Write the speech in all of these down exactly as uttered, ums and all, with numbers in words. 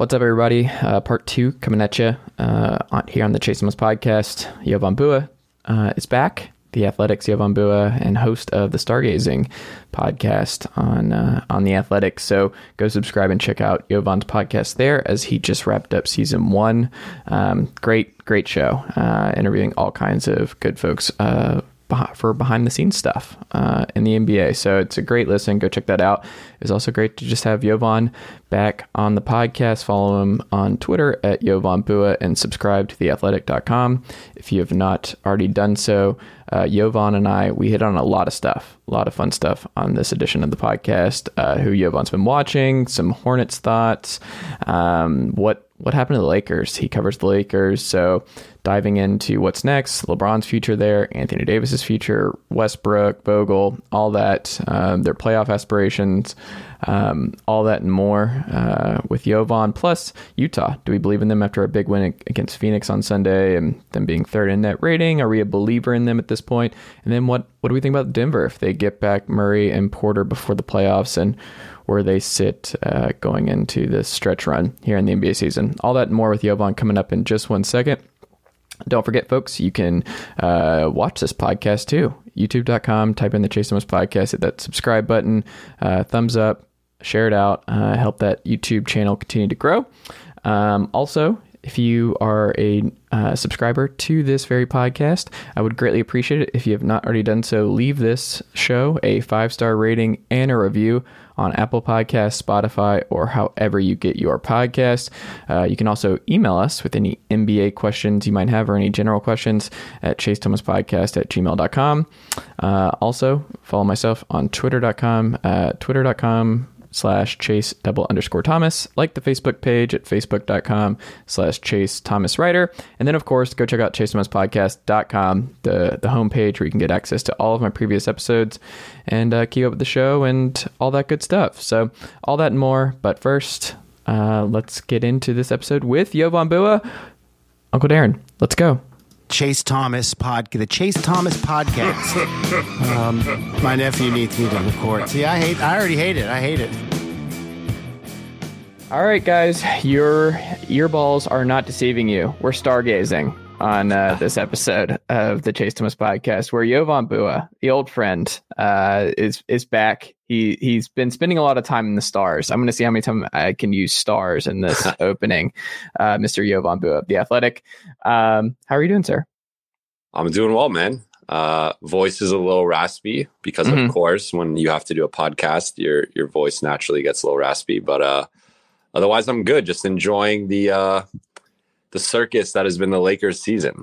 What's up, everybody? Uh, part two coming at you uh, on, here on the Chasing Most Podcast. Jovan Buha uh, is back, The Athletic's Jovan Buha, and host of the Stargazing Podcast on uh, on The Athletic. So go subscribe and check out Jovan's podcast there, as he just wrapped up season one. Um, great, great show. Uh, interviewing all kinds of good folks uh, for behind-the-scenes stuff uh, in the N B A. So it's a great listen. Go check that out. It's also great to just have Jovan back on the podcast. Follow him on Twitter at Jovan Buha and subscribe to the athletic dot com if you have not already done so. Uh, Jovan and I, we hit on a lot of stuff, a lot of fun stuff on this edition of the podcast. Uh, who Jovan's been watching, some Hornets thoughts, um, what What happened to the Lakers? He covers the Lakers. So diving into what's next, LeBron's future there, Anthony Davis's future, Westbrook, Vogel, all that, um, their playoff aspirations, um, all that and more uh, with Jovan. Plus, Utah. Do we believe in them after a big win against Phoenix on Sunday and them being third in net rating? Are we a believer in them at this point? And then what, what do we think about Denver if they get back Murray and Porter before the playoffs, and where they sit uh, going into this stretch run here in the N B A season? All that and more with Jovan coming up in just one second. Don't forget, folks, you can uh, watch this podcast too. YouTube dot com, type in the Chasing Most Podcast, hit that subscribe button, uh, thumbs up, share it out, uh, help that YouTube channel continue to grow. Um, also, if you are a uh, subscriber to this very podcast, I would greatly appreciate it if you have not already done so. Leave this show a five-star rating and a review on Apple Podcasts, Spotify, or however you get your podcasts. Uh, you can also email us with any N B A questions you might have or any general questions at chase thomas podcast at gmail dot com. Uh, also, follow myself on twitter dot com, uh, twitter dot com. slash chase double underscore Thomas. Like the Facebook page at facebook dot com slash chase Thomas writer. And then, of course, go check out chase thomas podcast dot com, the, the homepage where you can get access to all of my previous episodes and uh, keep up with the show and all that good stuff. So all that and more. But first, uh, let's get into this episode with Jovan Buha. Uncle Darren, let's go. Chase Thomas podcast. The Chase Thomas podcast. Um, my nephew needs me to record. See, I hate. I already hate it. I hate it. All right, guys, your earballs are not deceiving you. We're stargazing on uh, this episode of the Chase Thomas podcast, where Jovan Buha, the old friend, uh, is is back. He he's been spending a lot of time in the stars. I'm going to see how many times I can use stars in this opening. Uh, Mister Jovan Buha of The Athletic. Um, how are you doing, sir? I'm doing well, man. Uh, voice is a little raspy because, mm-hmm. of course, when you have to do a podcast, your your voice naturally gets a little raspy. But uh, otherwise, I'm good. Just enjoying the. Uh, The circus that has been the Lakers season.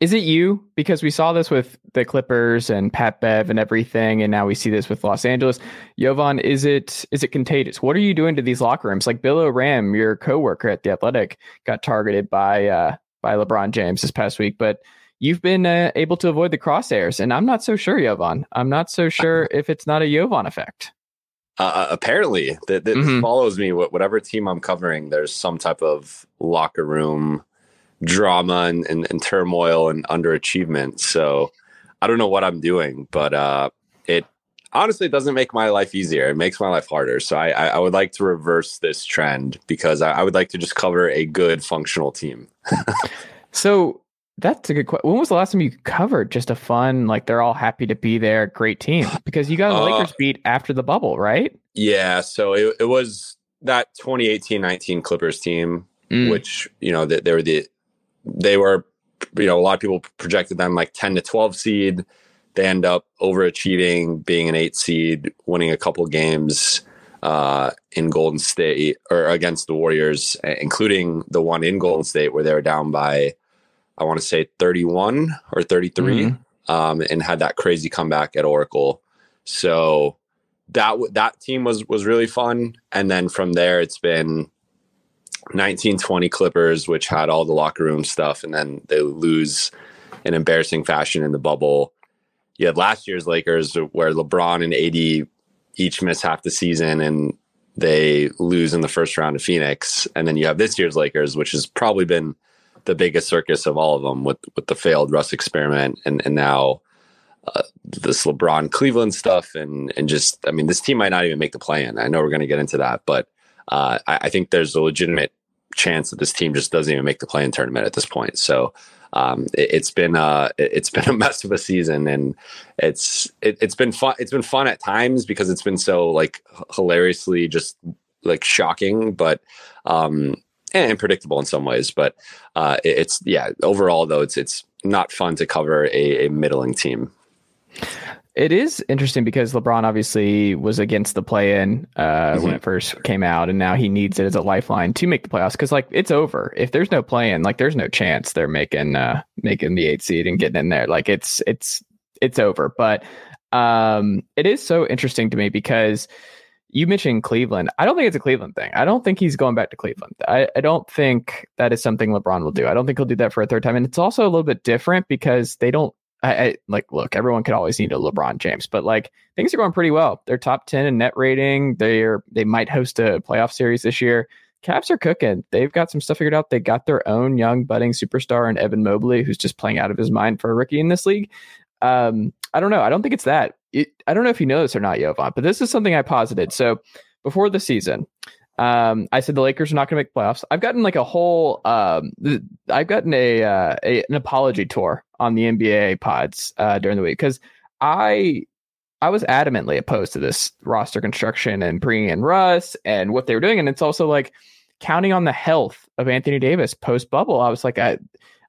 Is it you? Because we saw this with the Clippers and Pat Bev and everything, and now we see this with Los Angeles. Jovan, is it is it contagious? What are you doing to these locker rooms? Like Bill O'Ram, your coworker at The Athletic, got targeted by uh, by LeBron James this past week, but you've been uh, able to avoid the crosshairs, and I'm not so sure, Jovan. I'm not so sure if it's not a Jovan effect. Uh, apparently, that mm-hmm. follows me. Whatever team I'm covering, there's some type of locker room drama and, and, and turmoil and underachievement. So I don't know what I'm doing, but uh, it honestly doesn't make my life easier. It makes my life harder. So I, I, I would like to reverse this trend, because I, I would like to just cover a good functional team. So that's a good question. When was the last time you covered just a fun, like they're all happy to be there, great team? Because you got the uh, Lakers beat after the bubble, right? Yeah. So it, it was that twenty eighteen nineteen Clippers team, mm. which, you know, they, they were the, they were, you know, a lot of people projected them like ten to twelve seed. They end up overachieving, being an eight seed, winning a couple games uh, in Golden State or against the Warriors, including the one in Golden State where they were down by, I want to say thirty-one or thirty-three, mm-hmm. um, and had that crazy comeback at Oracle. So that w- that team was was really fun. And then from there, it's been nineteen twenty Clippers, which had all the locker room stuff, and then they lose in embarrassing fashion in the bubble. You had last year's Lakers, where LeBron and A D each miss half the season, and they lose in the first round to Phoenix. And then you have this year's Lakers, which has probably been the biggest circus of all of them, with with the failed Russ experiment, and and now uh, this LeBron Cleveland stuff, and and just I mean, this team might not even make the play in. I know we're going to get into that, but uh, I, I think there's a legitimate chance that this team just doesn't even make the play-in tournament at this point. So um, it, it's been uh, it, it's been a mess of a season, and it's it, it's been fun. It's been fun at times because it's been so like hilariously just like shocking, but um, and predictable in some ways. But uh, it, it's yeah, overall though, it's it's not fun to cover a, a middling team. It is interesting because LeBron obviously was against the play-in uh, mm-hmm. when it first came out, and now he needs it as a lifeline to make the playoffs because, like, it's over. If there's no play-in, like, there's no chance they're making uh, making the eighth seed and getting in there. Like, it's it's it's over. But um, it is so interesting to me because you mentioned Cleveland. I don't think it's a Cleveland thing. I don't think he's going back to Cleveland. I, I don't think that is something LeBron will do. I don't think he'll do that for a third time. And it's also a little bit different because they don't. I, I like, look, everyone could always need a LeBron James, but like things are going pretty well. They're top ten in net rating. They're, they might host a playoff series this year. Cavs are cooking. They've got some stuff figured out. They got their own young budding superstar in Evan Mobley, who's just playing out of his mind for a rookie in this league. Um, I don't know. I don't think it's that. It, I don't know if you know this or not, Jovan, but this is something I posited. So before the season, Um, I said the Lakers are not going to make playoffs. I've gotten like a whole, um, I've gotten a, uh, a an apology tour on the N B A pods uh, during the week because I I was adamantly opposed to this roster construction and bringing in Russ and what they were doing, and it's also like counting on the health of Anthony Davis post bubble. I was like, I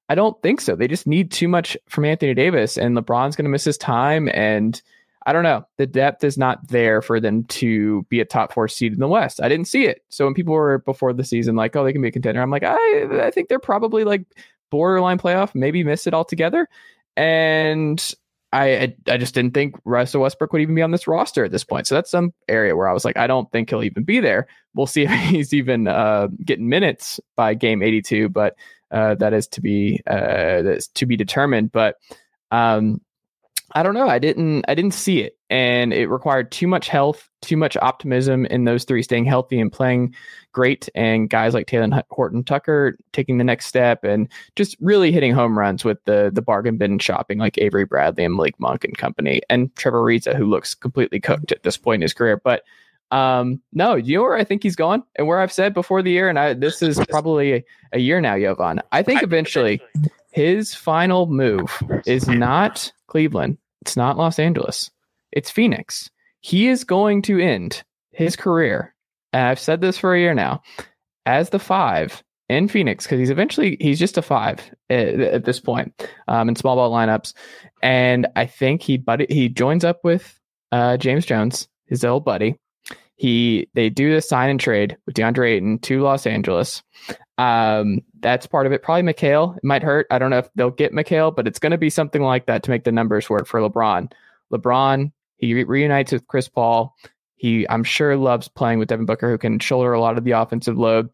I don't think so. They just need too much from Anthony Davis, and LeBron's going to miss his time, and I don't know. The depth is not there for them to be a top four seed in the West. I didn't see it. So when people were before the season like, oh, they can be a contender, I'm like, I I think they're probably like borderline playoff, maybe miss it altogether. And I I just didn't think Russell Westbrook would even be on this roster at this point. So that's some area where I was like, I don't think he'll even be there. We'll see if he's even uh, getting minutes by game eighty-two, but uh, that is to be uh, that is to be determined. But um I don't know. I didn't I didn't see it. And it required too much health, too much optimism in those three staying healthy and playing great. And guys like Taylor Horton Tucker taking the next step and just really hitting home runs with the the bargain bin shopping like Avery Bradley and Malik Monk and company. And Trevor Ariza, who looks completely cooked at this point in his career. But um, no, you know where I think he's gone and where I've said before the year. And I this is probably a, a year now, Jovan. I think eventually his final move is not Cleveland. It's not Los Angeles. It's Phoenix. He is going to end his career. And I've said this for a year now as the five in Phoenix, because he's eventually he's just a five at, at this point um, in small ball lineups. And I think he buddy, he joins up with uh, James Jones, his old buddy. He they do the sign and trade with DeAndre Ayton to Los Angeles. Um, that's part of it. Probably McHale. It might hurt. I don't know if they'll get McHale, but it's going to be something like that to make the numbers work for LeBron. LeBron, he re- reunites with Chris Paul. He, I'm sure, loves playing with Devin Booker, who can shoulder a lot of the offensive load.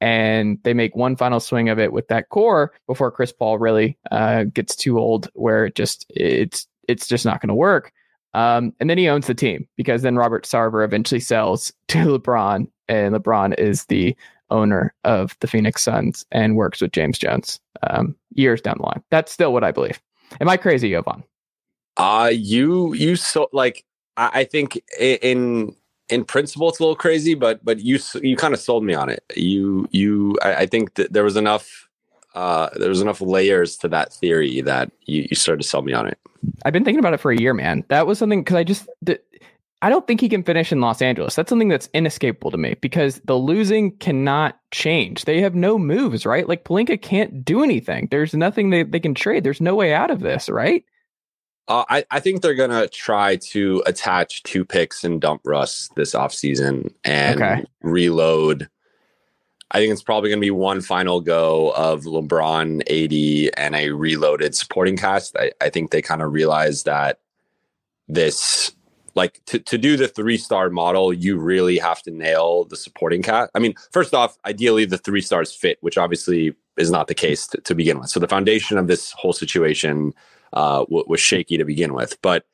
And they make one final swing of it with that core before Chris Paul really uh, gets too old, where it just it's it's just not going to work. Um, and then he owns the team because then Robert Sarver eventually sells to LeBron, and LeBron is the owner of the Phoenix Suns and works with James Jones um, years down the line. That's still what I believe. Am I crazy, Jovan? Uh, you, you so like, I, I think in, in principle, it's a little crazy, but, but you, you kind of sold me on it. You, you, I, I think that there was enough, uh, there was enough layers to that theory that you, you started to sell me on it. I've been thinking about it for a year, man. That was something, cause I just, th- I don't think he can finish in Los Angeles. That's something that's inescapable to me because the losing cannot change. They have no moves, right? Like Pelinka can't do anything. There's nothing that they can trade. There's no way out of this, right? Uh, I, I think they're going to try to attach two picks and dump Russ this offseason and okay. reload. I think it's probably going to be one final go of LeBron, A D, and a reloaded supporting cast. I, I think they kind of realize that this... Like to, to do the three-star model, you really have to nail the supporting cast. I mean, first off, ideally the three stars fit, which obviously is not the case to, to begin with. So the foundation of this whole situation uh, w- was shaky to begin with. But,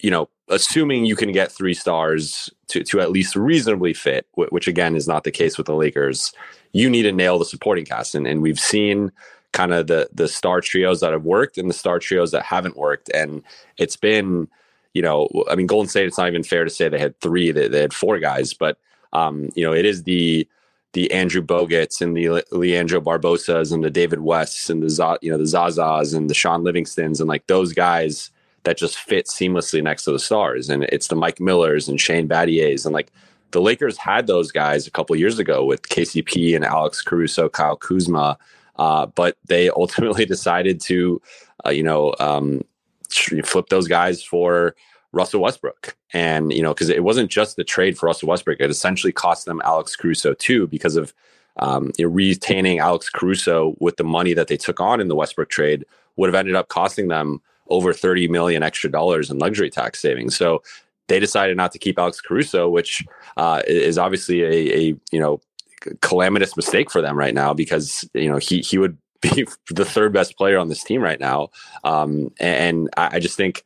you know, assuming you can get three stars to, to at least reasonably fit, w- which again is not the case with the Lakers, you need to nail the supporting cast. And, and we've seen kind of the, the star trios that have worked and the star trios that haven't worked. And it's been... You know, I mean, Golden State, it's not even fair to say they had three, they, they had four guys, but Um, you know, it is the the Andrew Bogut's and the Leandro Barbosas and the David Wests and the Z- you know the Zazas and the Sean Livingstons and like those guys that just fit seamlessly next to the stars. And it's the Mike Millers and Shane Battiers and like the Lakers had those guys a couple of years ago with K C P and Alex Caruso, Kyle Kuzma, uh, but they ultimately decided to uh, you know um, flip those guys for Russell Westbrook. And, you know, because it wasn't just the trade for Russell Westbrook, it essentially cost them Alex Caruso too, because of um, retaining Alex Caruso with the money that they took on in the Westbrook trade would have ended up costing them over thirty million extra dollars in luxury tax savings. So they decided not to keep Alex Caruso, which uh, is obviously a, a, you know, calamitous mistake for them right now, because, you know, he, he would be the third best player on this team right now. Um, and I, I just think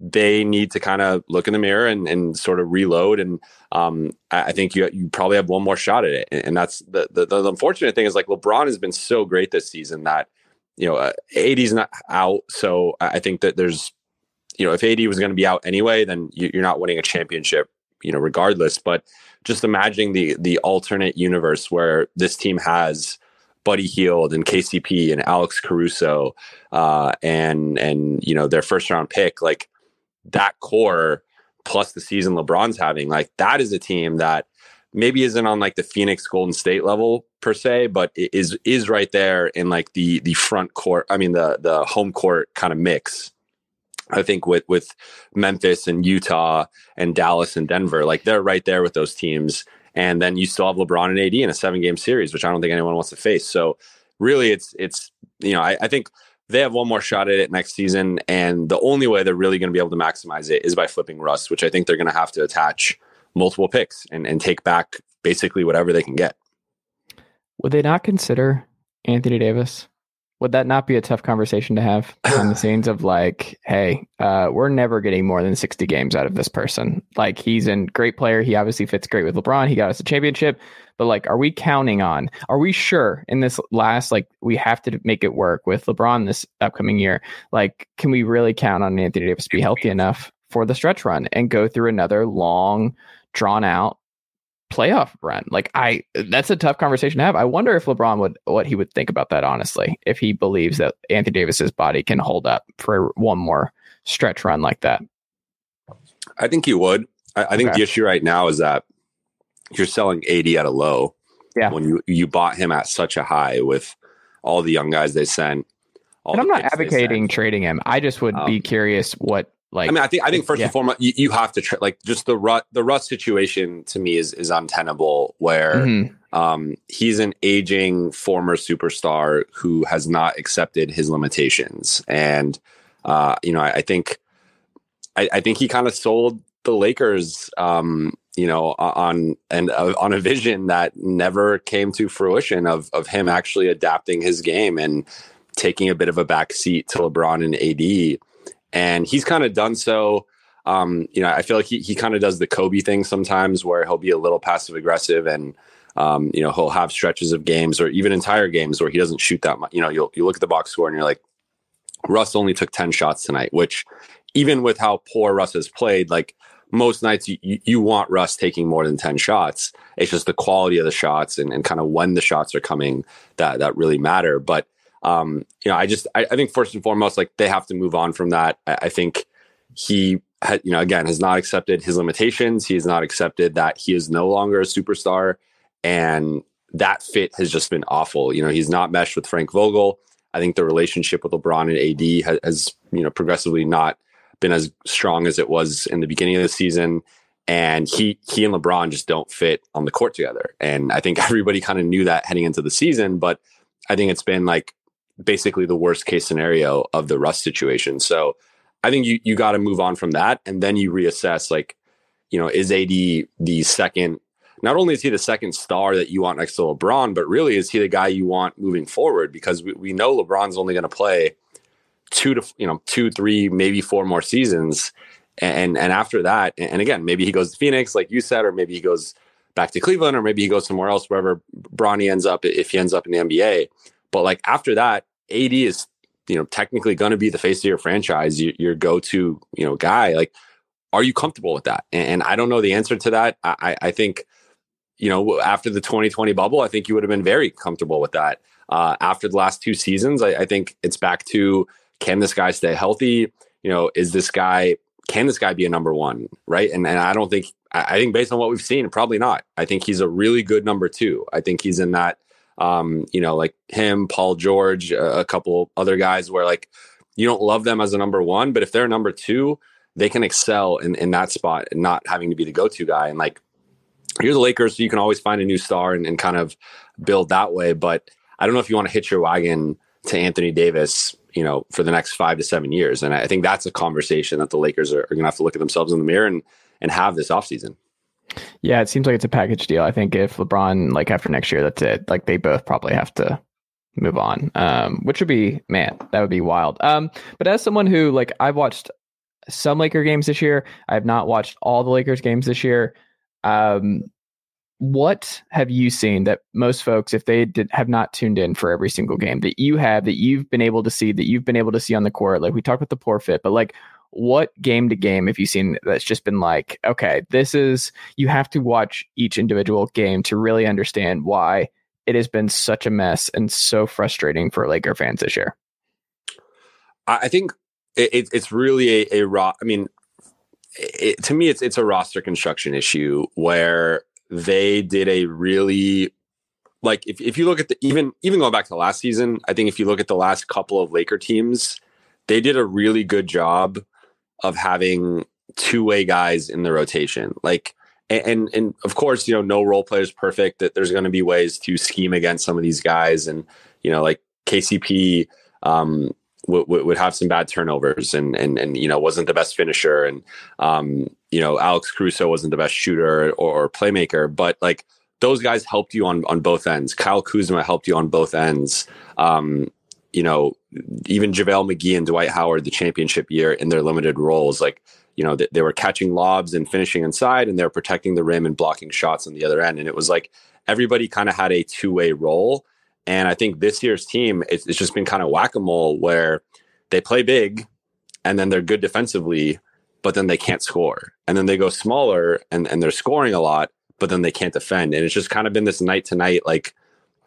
they need to kind of look in the mirror and, and sort of reload. And um, I, I think you you probably have one more shot at it. And, and that's the, the, the unfortunate thing is like LeBron has been so great this season that, you know, uh, A D's not out. So I think that there's, you know, if A D was going to be out anyway, then you, you're not winning a championship, you know, regardless. But just imagining the the alternate universe where this team has Buddy Hield and K C P and Alex Caruso uh, and, and, you know, their first round pick, like that core plus the season LeBron's having, like that is a team that maybe isn't on like the Phoenix Golden State level per se, but is, is right there in like the, the front court. I mean, the, the home court kind of mix, I think with, with Memphis and Utah and Dallas and Denver, like they're right there with those teams. And then you still have LeBron and A D in a seven game series, which I don't think anyone wants to face. So really it's, it's, you know, I, I think they have one more shot at it next season. And the only way they're really going to be able to maximize it is by flipping Russ, which I think they're going to have to attach multiple picks and, and take back basically whatever they can get. Would they not consider Anthony Davis? Would that not be a tough conversation to have on the scenes of like, hey, uh, we're never getting more than sixty games out of this person. Like he's a great player. He obviously fits great with LeBron. He got us a championship. But like, are we counting on, are we sure in this last, like we have to make it work with LeBron this upcoming year? Like, can we really count on Anthony Davis to be healthy enough for the stretch run and go through another long, drawn out playoff run? Like I, that's a tough conversation to have. I wonder if LeBron would, what he would think about that, honestly, if he believes that Anthony Davis's body can hold up for one more stretch run like that. I think he would. I, I think okay. The issue right now is that you're selling A D at a low. Yeah. When you, you bought him at such a high with all the young guys they sent. All and I'm not advocating trading him. I just would um, be curious what, Like, I mean, I think I think first yeah. and foremost, you, you have to tr- like just the rut. The Russ situation to me is is untenable. Where mm-hmm. um, he's an aging former superstar who has not accepted his limitations, and uh, you know, I, I think I, I think he kind of sold the Lakers, um, you know, on and uh, on a vision that never came to fruition of of him actually adapting his game and taking a bit of a backseat to LeBron and A D. And he's kind of done so, um, you know, I feel like he he kind of does the Kobe thing sometimes where he'll be a little passive aggressive and, um, you know, he'll have stretches of games or even entire games where he doesn't shoot that much. You know, you'll, you look at the box score and you're like, Russ only took ten shots tonight, which even with how poor Russ has played, like most nights you, you, you want Russ taking more than ten shots. It's just the quality of the shots and, and kind of when the shots are coming that, that really matter. But Um, you know, I just, I, I think first and foremost, like they have to move on from that. I, I think he, ha, you know, again, has not accepted his limitations. He has not accepted that he is no longer a superstar, and that fit has just been awful. You know, he's not meshed with Frank Vogel. I think the relationship with LeBron and A D has, has you know, progressively not been as strong as it was in the beginning of the season. And he, he and LeBron just don't fit on the court together. And I think everybody kind of knew that heading into the season, but I think it's been like, basically the worst case scenario of the Russ situation. So I think you, you got to move on from that. And then you reassess, like, you know, is A D the second, not only is he the second star that you want next to LeBron, but really is he the guy you want moving forward? Because we, we know LeBron's only going to play two to, you know, two, three, maybe four more seasons. And, and after that, and again, maybe he goes to Phoenix, like you said, or maybe he goes back to Cleveland, or maybe he goes somewhere else, wherever Bronny ends up, if he ends up in the N B A. But like after that, A D is, you know, technically going to be the face of your franchise, your, your go-to, you know, guy. Like, are you comfortable with that? And, and I don't know the answer to that. I, I think you know, after the twenty twenty bubble, I think you would have been very comfortable with that. Uh, after the last two seasons, I, I think it's back to, can this guy stay healthy? You know, is this guy, can this guy be a number one? Right. And and I don't think, I, I think based on what we've seen, probably not. I think he's a really good number two. I think he's in that, um, you know, like him, Paul George, a, a couple other guys where like, you don't love them as a number one, but if they're number two, they can excel in, in that spot and not having to be the go-to guy. And like, you're the Lakers, so you can always find a new star and, and kind of build that way. But I don't know if you want to hitch your wagon to Anthony Davis, you know, for the next five to seven years. And I think that's a conversation that the Lakers are, are going to have to look at themselves in the mirror and, and have this offseason. Yeah, it seems like it's a package deal. I think if LeBron, like after next year, that's it. Like they both probably have to move on, um, which would be, man, that would be wild. Um, but as someone who, like, I've watched some Laker games this year, I have not watched all the Lakers games this year. Um, what have you seen that most folks, if they did, have not tuned in for every single game that you have, that you've been able to see, that you've been able to see on the court? Like we talked about the poor fit, but like what game to game have you seen that's just been like, okay, this is, you have to watch each individual game to really understand why it has been such a mess and so frustrating for Laker fans this year? I think it, it's really a, a raw, I mean, It, to me, it's it's a roster construction issue where they did a really, like if, if you look at the even even going back to last season, I think if you look at the last couple of Laker teams, they did a really good job of having two-way guys in the rotation. Like and and of course, you know, no role player is perfect. That there's going to be ways to scheme against some of these guys, and you know, like K C P. Um, would have some bad turnovers and, and, and, you know, wasn't the best finisher. And, um, you know, Alex Caruso wasn't the best shooter or, or playmaker, but like those guys helped you on, on both ends. Kyle Kuzma helped you on both ends. Um, you know, even JaVale McGee and Dwight Howard, the championship year in their limited roles, like, you know, they, they were catching lobs and finishing inside, and they're protecting the rim and blocking shots on the other end. And it was like, everybody kind of had a two-way role. And I think this year's team, it's, it's just been kind of whack-a-mole where they play big and then they're good defensively, but then they can't score. And then they go smaller and, and they're scoring a lot, but then they can't defend. And it's just kind of been this night to night, like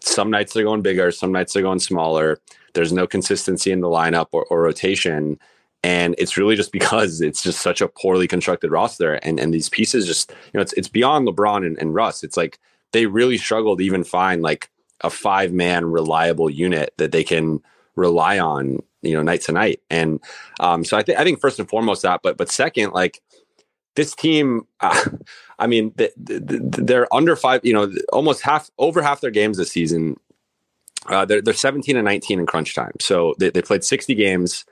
some nights they're going bigger, some nights they're going smaller. There's no consistency in the lineup or, or rotation. And it's really just because it's just such a poorly constructed roster. And, and these pieces just, you know, it's, it's beyond LeBron and, and Russ. It's like they really struggle to even find like a five-man reliable unit that they can rely on, you know, night to night. And um, so I think I think first and foremost that, but but second, like this team, uh, I mean, th- th- they're under five, you know, almost half, over half their games this season. Uh, they're they're seventeen and nineteen in crunch time. So they, they played sixty games,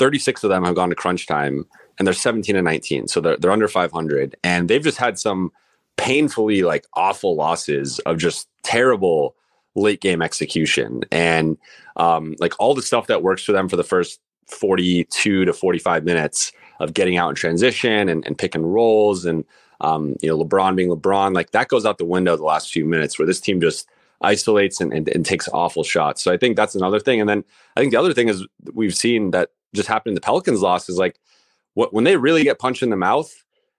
thirty-six of them have gone to crunch time, and they're seventeen and nineteen. So they're they're under five hundred, and they've just had some painfully like awful losses of just terrible late game execution. And um, like all the stuff that works for them for the first forty-two to forty-five minutes of getting out in transition and, and pick and rolls and, um, you know, LeBron being LeBron, like that goes out the window the last few minutes where this team just isolates and, and, and takes awful shots. So I think that's another thing. And then I think the other thing is we've seen that just happened in the Pelicans loss is like what, when they really get punched in the mouth,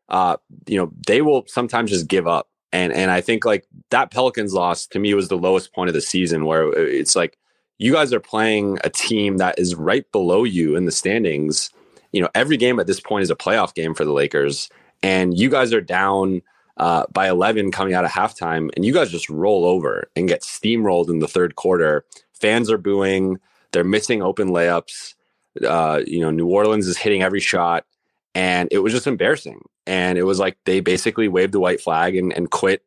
uh, you know, they will sometimes just give up. And and I think like that Pelicans loss to me was the lowest point of the season where it's like you guys are playing a team that is right below you in the standings. You know, every game at this point is a playoff game for the Lakers, and you guys are down uh, by eleven coming out of halftime, and you guys just roll over and get steamrolled in the third quarter. Fans are booing. They're missing open layups. Uh, you know, New Orleans is hitting every shot. And it was just embarrassing. And it was like they basically waved the white flag and, and quit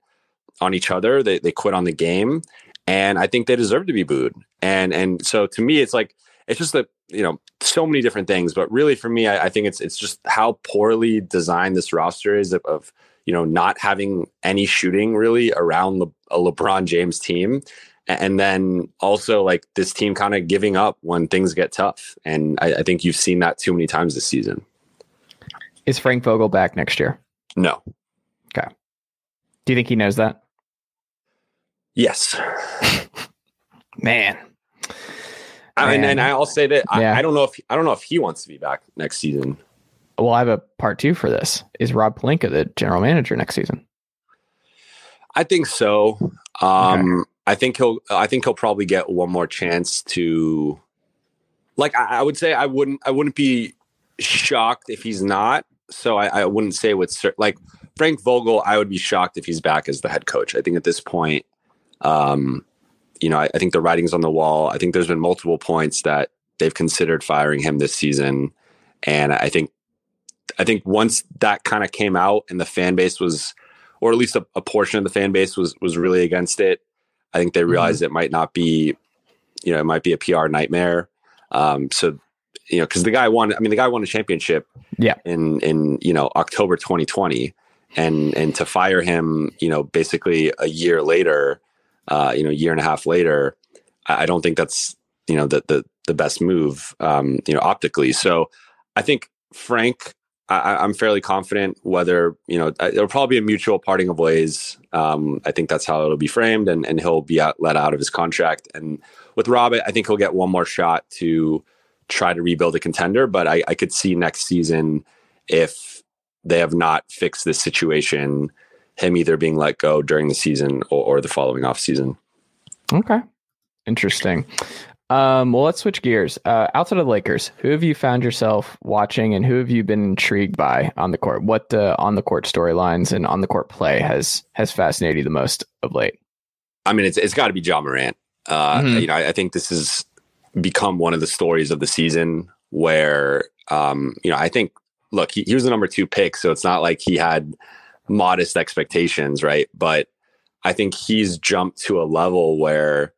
on each other. They they quit on the game. And I think they deserve to be booed. And and so to me, it's like it's just that, you know, so many different things. But really for me, I, I think it's it's just how poorly designed this roster is of, of you know, not having any shooting really around Le- a LeBron James team. And then also like this team kind of giving up when things get tough. And I, I think you've seen that too many times this season. Is Frank Vogel back next year? No. Okay. Do you think he knows that? Yes. Man. I Man. Mean, and I'll say that yeah. I, I don't know if I don't know if he wants to be back next season. Well, I have a part two for this. Is Rob Pelinka the general manager next season? I think so. Um, okay. I think he'll. I think he'll probably get one more chance to. Like I, I would say, I wouldn't. I wouldn't be shocked if he's not. So I, I wouldn't say with cer- like Frank Vogel. I would be shocked if he's back as the head coach. I think at this point, um, you know, I, I think the writing's on the wall. I think there's been multiple points that they've considered firing him this season, and I think, I think once that kind of came out and the fan base was, or at least a, a portion of the fan base was was really against it. I think they realized mm-hmm. it might not be, you know, it might be a P R nightmare. Um, so, you know, because the guy won, I mean, the guy won a championship yeah. in, in, you know, October twenty twenty and, and to fire him, you know, basically a year later, uh, you know, year and a half later, I, I don't think that's, you know, the, the, the best move, um, you know, optically. So I think Frank, I, I'm fairly confident whether, you know, it'll probably be a mutual parting of ways. Um, I think that's how it'll be framed and, and he'll be out, let out of his contract. And with Rob, I think he'll get one more shot to try to rebuild a contender. But I, I could see next season, if they have not fixed this situation, him either being let go during the season or, or the following off season. Okay. Interesting. Um, well, let's switch gears. Uh, outside of the Lakers, who have you found yourself watching and who have you been intrigued by on the court? What uh, on the court storylines and on the court play has has fascinated you the most of late? I mean, it's it's got to be Ja Morant. Uh, mm-hmm. You know, I, I think this has become one of the stories of the season where, um, you know, I think, look, he, he was the number two pick, so it's not like he had modest expectations, right? But I think he's jumped to a level where,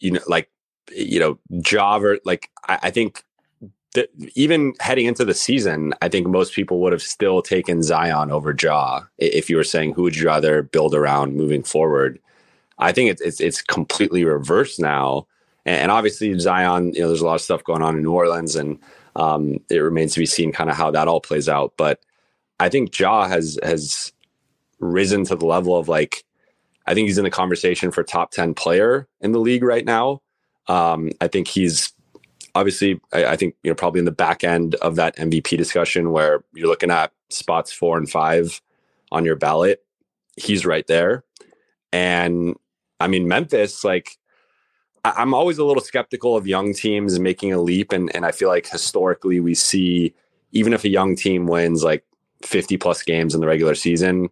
you know, like, you know, Ja, like, I, I think that even heading into the season, I think most people would have still taken Zion over Ja if you were saying who would you rather build around moving forward. I think it's it's, it's completely reversed now. And, and obviously Zion, you know, there's a lot of stuff going on in New Orleans and um, it remains to be seen kind of how that all plays out. But I think Ja has has risen to the level of like, I think he's in the conversation for top ten player in the league right now. Um, I think he's obviously, I, I think, you know, probably in the back end of that M V P discussion where you're looking at spots four and five on your ballot. He's right there. And I mean, Memphis, like I, I'm always a little skeptical of young teams making a leap. And, and I feel like historically we see, even if a young team wins like fifty plus games in the regular season,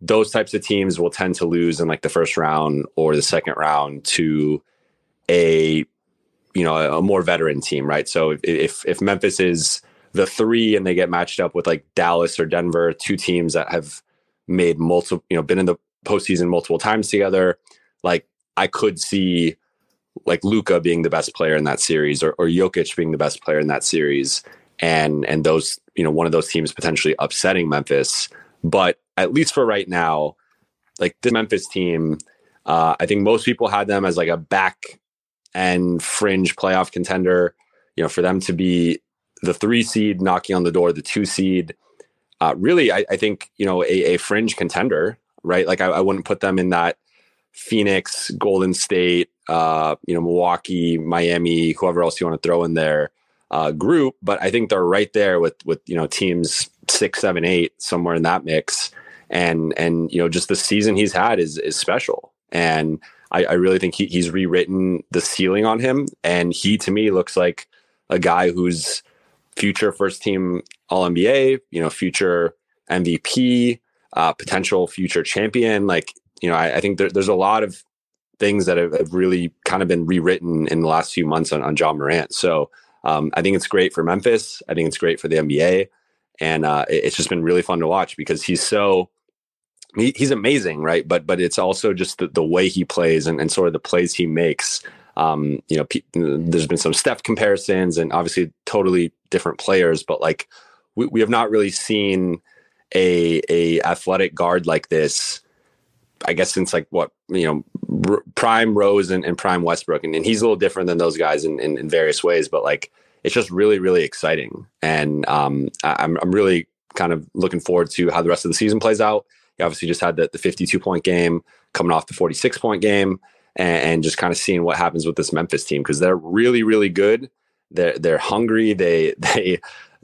those types of teams will tend to lose in like the first round or the second round to a, you know, a, a more veteran team. Right. So if, if Memphis is the three and they get matched up with like Dallas or Denver, two teams that have made multiple, you know, been in the postseason multiple times together, like I could see like Luka being the best player in that series or, or Jokic being the best player in that series. And, and those, you know, one of those teams potentially upsetting Memphis, but at least for right now, like this Memphis team, uh, I think most people had them as like a back end fringe playoff contender. You know, for them to be the three seed knocking on the door, the two seed, uh, really, I, I think, you know, a, a fringe contender, right? Like I, I wouldn't put them in that Phoenix, Golden State, uh, you know, Milwaukee, Miami, whoever else you want to throw in their uh, group. But I think they're right there with, with, you know, teams six, seven, eight, somewhere in that mix. And, and, you know, just the season he's had is, is special. And I, I really think he, he's rewritten the ceiling on him. And he, to me, looks like a guy who's future first team All N B A, you know, future M V P, uh, potential future champion. Like, you know, I, I think there, there's a lot of things that have, have really kind of been rewritten in the last few months on, on Ja Morant. So um, I think it's great for Memphis. I think it's great for the N B A. And uh, it, it's just been really fun to watch because he's so, He, he's amazing, right? But but it's also just the, the way he plays and, and sort of the plays he makes. Um, you know, pe- there's been some Steph comparisons and obviously totally different players, but like we, we have not really seen a a athletic guard like this, I guess, since like what, you know, r- prime Rose and, and prime Westbrook. And, and he's a little different than those guys in, in, in various ways, but like it's just really, really exciting. And um, I, I'm I'm really kind of looking forward to how the rest of the season plays out. Obviously just had the, the fifty-two point game coming off the forty-six point game and, and just kind of seeing what happens with this Memphis team. Cause they're really, really good. They're, they're hungry. They, they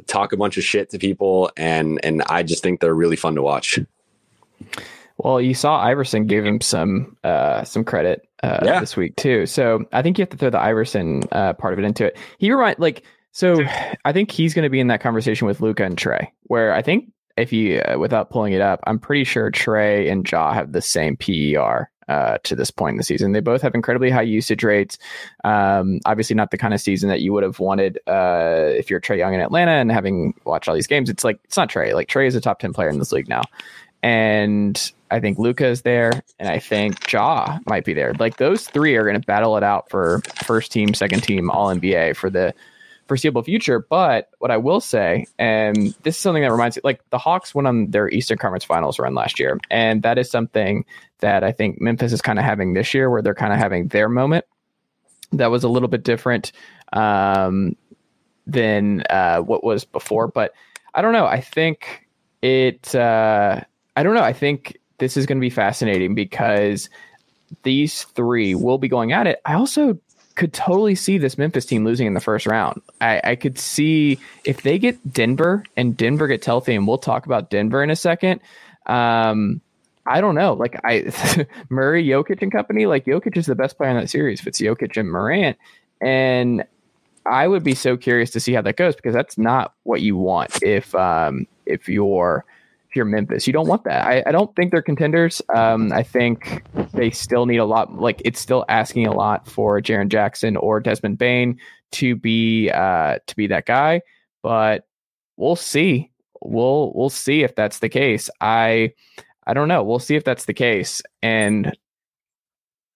talk a bunch of shit to people. And, and I just think they're really fun to watch. Well, you saw Iverson gave him some uh, some credit uh, yeah. this week too. So I think you have to throw the Iverson uh, part of it into it. He remind like so. I think he's going to be in that conversation with Luka and Trae, where I think if you uh, without pulling it up, I'm pretty sure Trae and Ja have the same P E R uh, to this point in the season. They both have incredibly high usage rates. Um, obviously, not the kind of season that you would have wanted uh, if you're Trae Young in Atlanta and having watched all these games. It's like it's not Trae. Like Trae is a top ten player in this league now. And I think Luka is there, and I think Ja might be there. Like those three are going to battle it out for first team, second team, all N B A for the foreseeable future. But what I will say, and this is something that reminds me, like the Hawks went on their Eastern Conference Finals run last year. And that is something that I think Memphis is kind of having this year, where they're kind of having their moment. That was a little bit different um, than uh, what was before. But I don't know. I think it... Uh, I don't know. I think this is going to be fascinating because these three will be going at it. I also could totally see this Memphis team losing in the first round. I, I could see if they get Denver and Denver gets healthy, and we'll talk about Denver in a second. Um, I don't know. Like I, Murray, Jokic and company, like Jokic is the best player in that series. If it's Jokic and Morant, and I would be so curious to see how that goes, because that's not what you want. If, um, if you're, You're Memphis. You don't want that. I, I don't think they're contenders. Um, I think they still need a lot. Like it's still asking a lot for Jaron Jackson or Desmond Bain to be uh, to be that guy. But we'll see. We'll we'll see if that's the case. I I don't know. We'll see if that's the case. And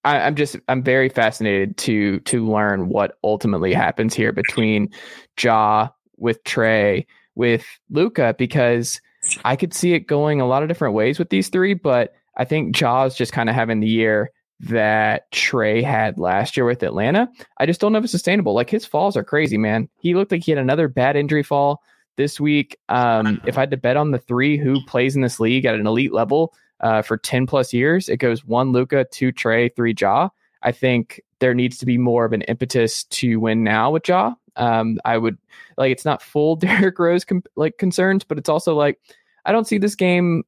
I, I'm just I'm very fascinated to to learn what ultimately happens here between Ja, with Trae, with Luka, because I could see it going a lot of different ways with these three, but I think Ja's just kind of having the year that Trae had last year with Atlanta. I just don't know if it's sustainable. Like his falls are crazy, man. He looked like he had another bad injury fall this week. Um, if I had to bet on the three who plays in this league at an elite level uh, for ten plus years, it goes one Luka, two Trae, three Ja. I think there needs to be more of an impetus to win now with Ja. Um, I would like, it's not full Derrick Rose com- like concerns, but it's also like, I don't see this game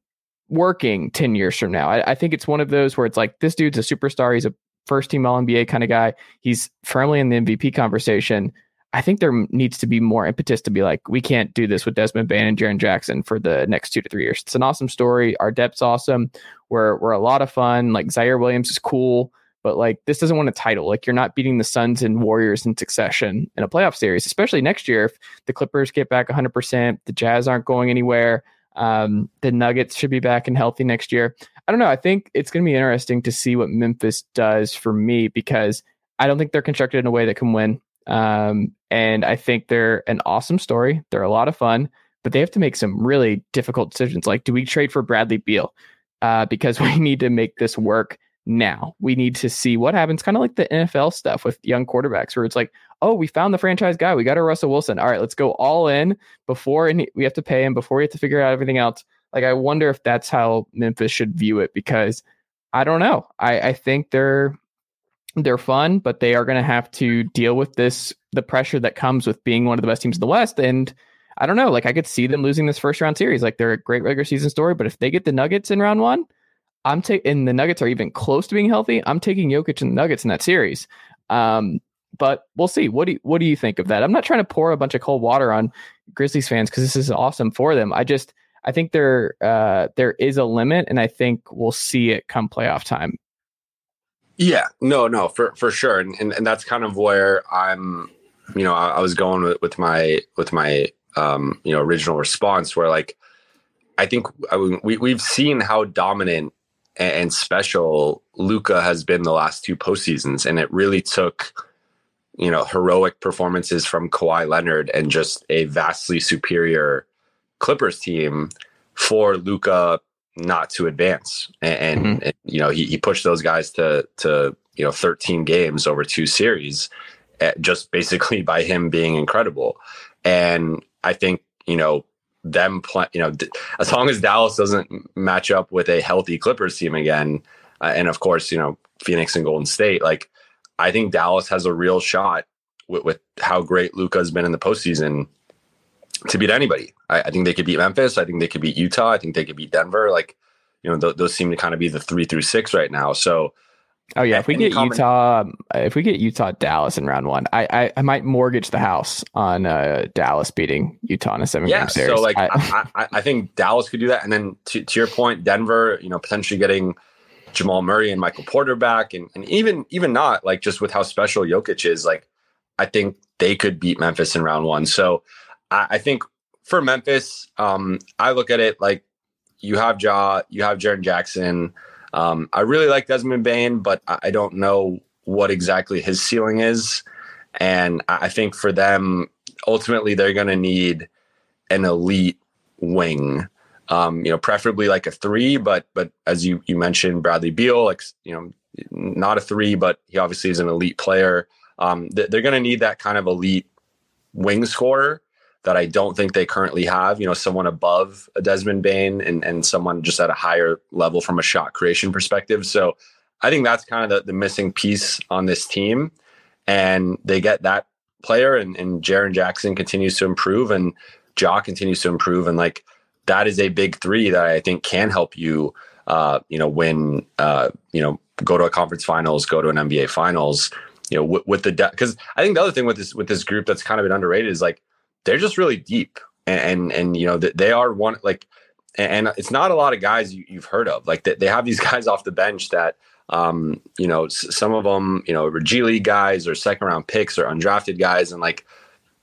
working ten years from now. I, I think it's one of those where it's like, this dude's a superstar. He's a first team all N B A kind of guy. He's firmly in the M V P conversation. I think there needs to be more impetus to be like, we can't do this with Desmond Bain and Jaron Jackson for the next two to three years. It's an awesome story. Our depth's awesome. We're, we're a lot of fun. Like Zion Williams is cool. But like this doesn't win a title. Like you're not beating the Suns and Warriors in succession in a playoff series, especially next year if the Clippers get back one hundred percent, the Jazz aren't going anywhere, um, the Nuggets should be back and healthy next year. I don't know. I think it's going to be interesting to see what Memphis does for me, because I don't think they're constructed in a way that can win. Um, and I think they're an awesome story. They're a lot of fun, but they have to make some really difficult decisions. Like, do we trade for Bradley Beal? Uh, because we need to make this work. Now we need to see what happens, kind of like the N F L stuff with young quarterbacks, where it's like, oh, we found the franchise guy. We got a Russell Wilson. All right, let's go all in before any, we have to pay him, before we have to figure out everything else. Like, I wonder if that's how Memphis should view it, because I don't know. I, I think they're they're fun, but they are going to have to deal with this, the pressure that comes with being one of the best teams in the West. And I don't know, like I could see them losing this first round series. Like they're a great regular season story, but if they get the Nuggets in round one, I'm taking, and the Nuggets are even close to being healthy, I'm taking Jokic and the Nuggets in that series. Um, but we'll see. What do you, what do you think of that? I'm not trying to pour a bunch of cold water on Grizzlies fans, because this is awesome for them. I just, I think there, uh, there is a limit, and I think we'll see it come playoff time. Yeah, no, no, for, for sure. And, and, and that's kind of where I'm, you know, I, I was going with, with my, with my, um, you know, original response, where like, I think I mean, we, we've seen how dominant and special Luka has been the last two postseasons. And it really took, you know, heroic performances from Kawhi Leonard and just a vastly superior Clippers team for Luka not to advance. And, mm-hmm. and you know, he, he pushed those guys to, to, you know, thirteen games over two series, just basically by him being incredible. And I think, you know, them play, you know, as long as Dallas doesn't match up with a healthy Clippers team again, uh, and of course, you know, Phoenix and Golden State, like I think Dallas has a real shot with, with how great Luka has been in the postseason to beat anybody. I, I think they could beat Memphis. I think they could beat Utah. I think they could beat Denver. Like, you know, th- those seem to kind of be the three through six right now. So, oh yeah, if we get comment- Utah, if we get Utah, Dallas in round one, I I, I might mortgage the house on uh, Dallas beating Utah in a seven game yeah, series. So like I, I, I think Dallas could do that, and then to, to your point, Denver, you know, potentially getting Jamal Murray and Michael Porter back, and and even even not like just with how special Jokic is, like I think they could beat Memphis in round one. So I, I think for Memphis, um, I look at it like you have Ja, you have Jaron Jackson. Um, I really like Desmond Bain, but I don't know what exactly his ceiling is. And I think for them, ultimately, they're going to need an elite wing, um, you know, preferably like a three. But but as you, you mentioned, Bradley Beal, like, you know, not a three, but he obviously is an elite player. Um, th- they're going to need that kind of elite wing scorer that I don't think they currently have, you know, someone above a Desmond Bain and, and someone just at a higher level from a shot creation perspective. So I think that's kind of the, the missing piece on this team. And they get that player, and, and Jaron Jackson continues to improve and Ja continues to improve. And like, that is a big three that I think can help you, uh, you know, win, uh, you know, go to a conference finals, go to an N B A finals, you know, with, with the depth. Cause I think the other thing with this, with this group that's kind of been underrated is like, they're just really deep, and, and, and you know, that they are one, like, and, and it's not a lot of guys you, you've heard of, like they, they have these guys off the bench that, um, you know, s- some of them, you know, are G League guys or second round picks or undrafted guys. And like,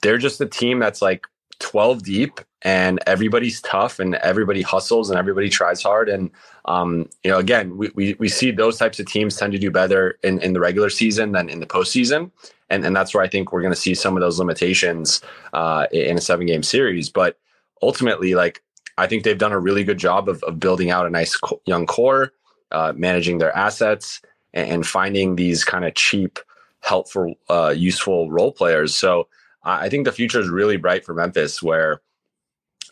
they're just a team that's like twelve deep, and everybody's tough and everybody hustles and everybody tries hard. And, um, you know, again, we, we, we see those types of teams tend to do better in, in the regular season than in the postseason. And and that's where I think we're going to see some of those limitations uh, in a seven game series. But ultimately, like, I think they've done a really good job of, of building out a nice co- young core, uh, managing their assets, and, and finding these kind of cheap, helpful, uh, useful role players. So I think the future is really bright for Memphis, where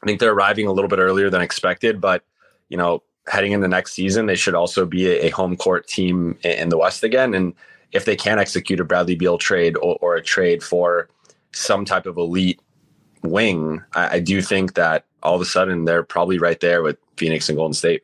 I think they're arriving a little bit earlier than expected. But, you know, heading into next season, they should also be a, a home court team in the West again. And if they can execute a Bradley Beal trade or, or a trade for some type of elite wing, I, I do think that all of a sudden they're probably right there with Phoenix and Golden State.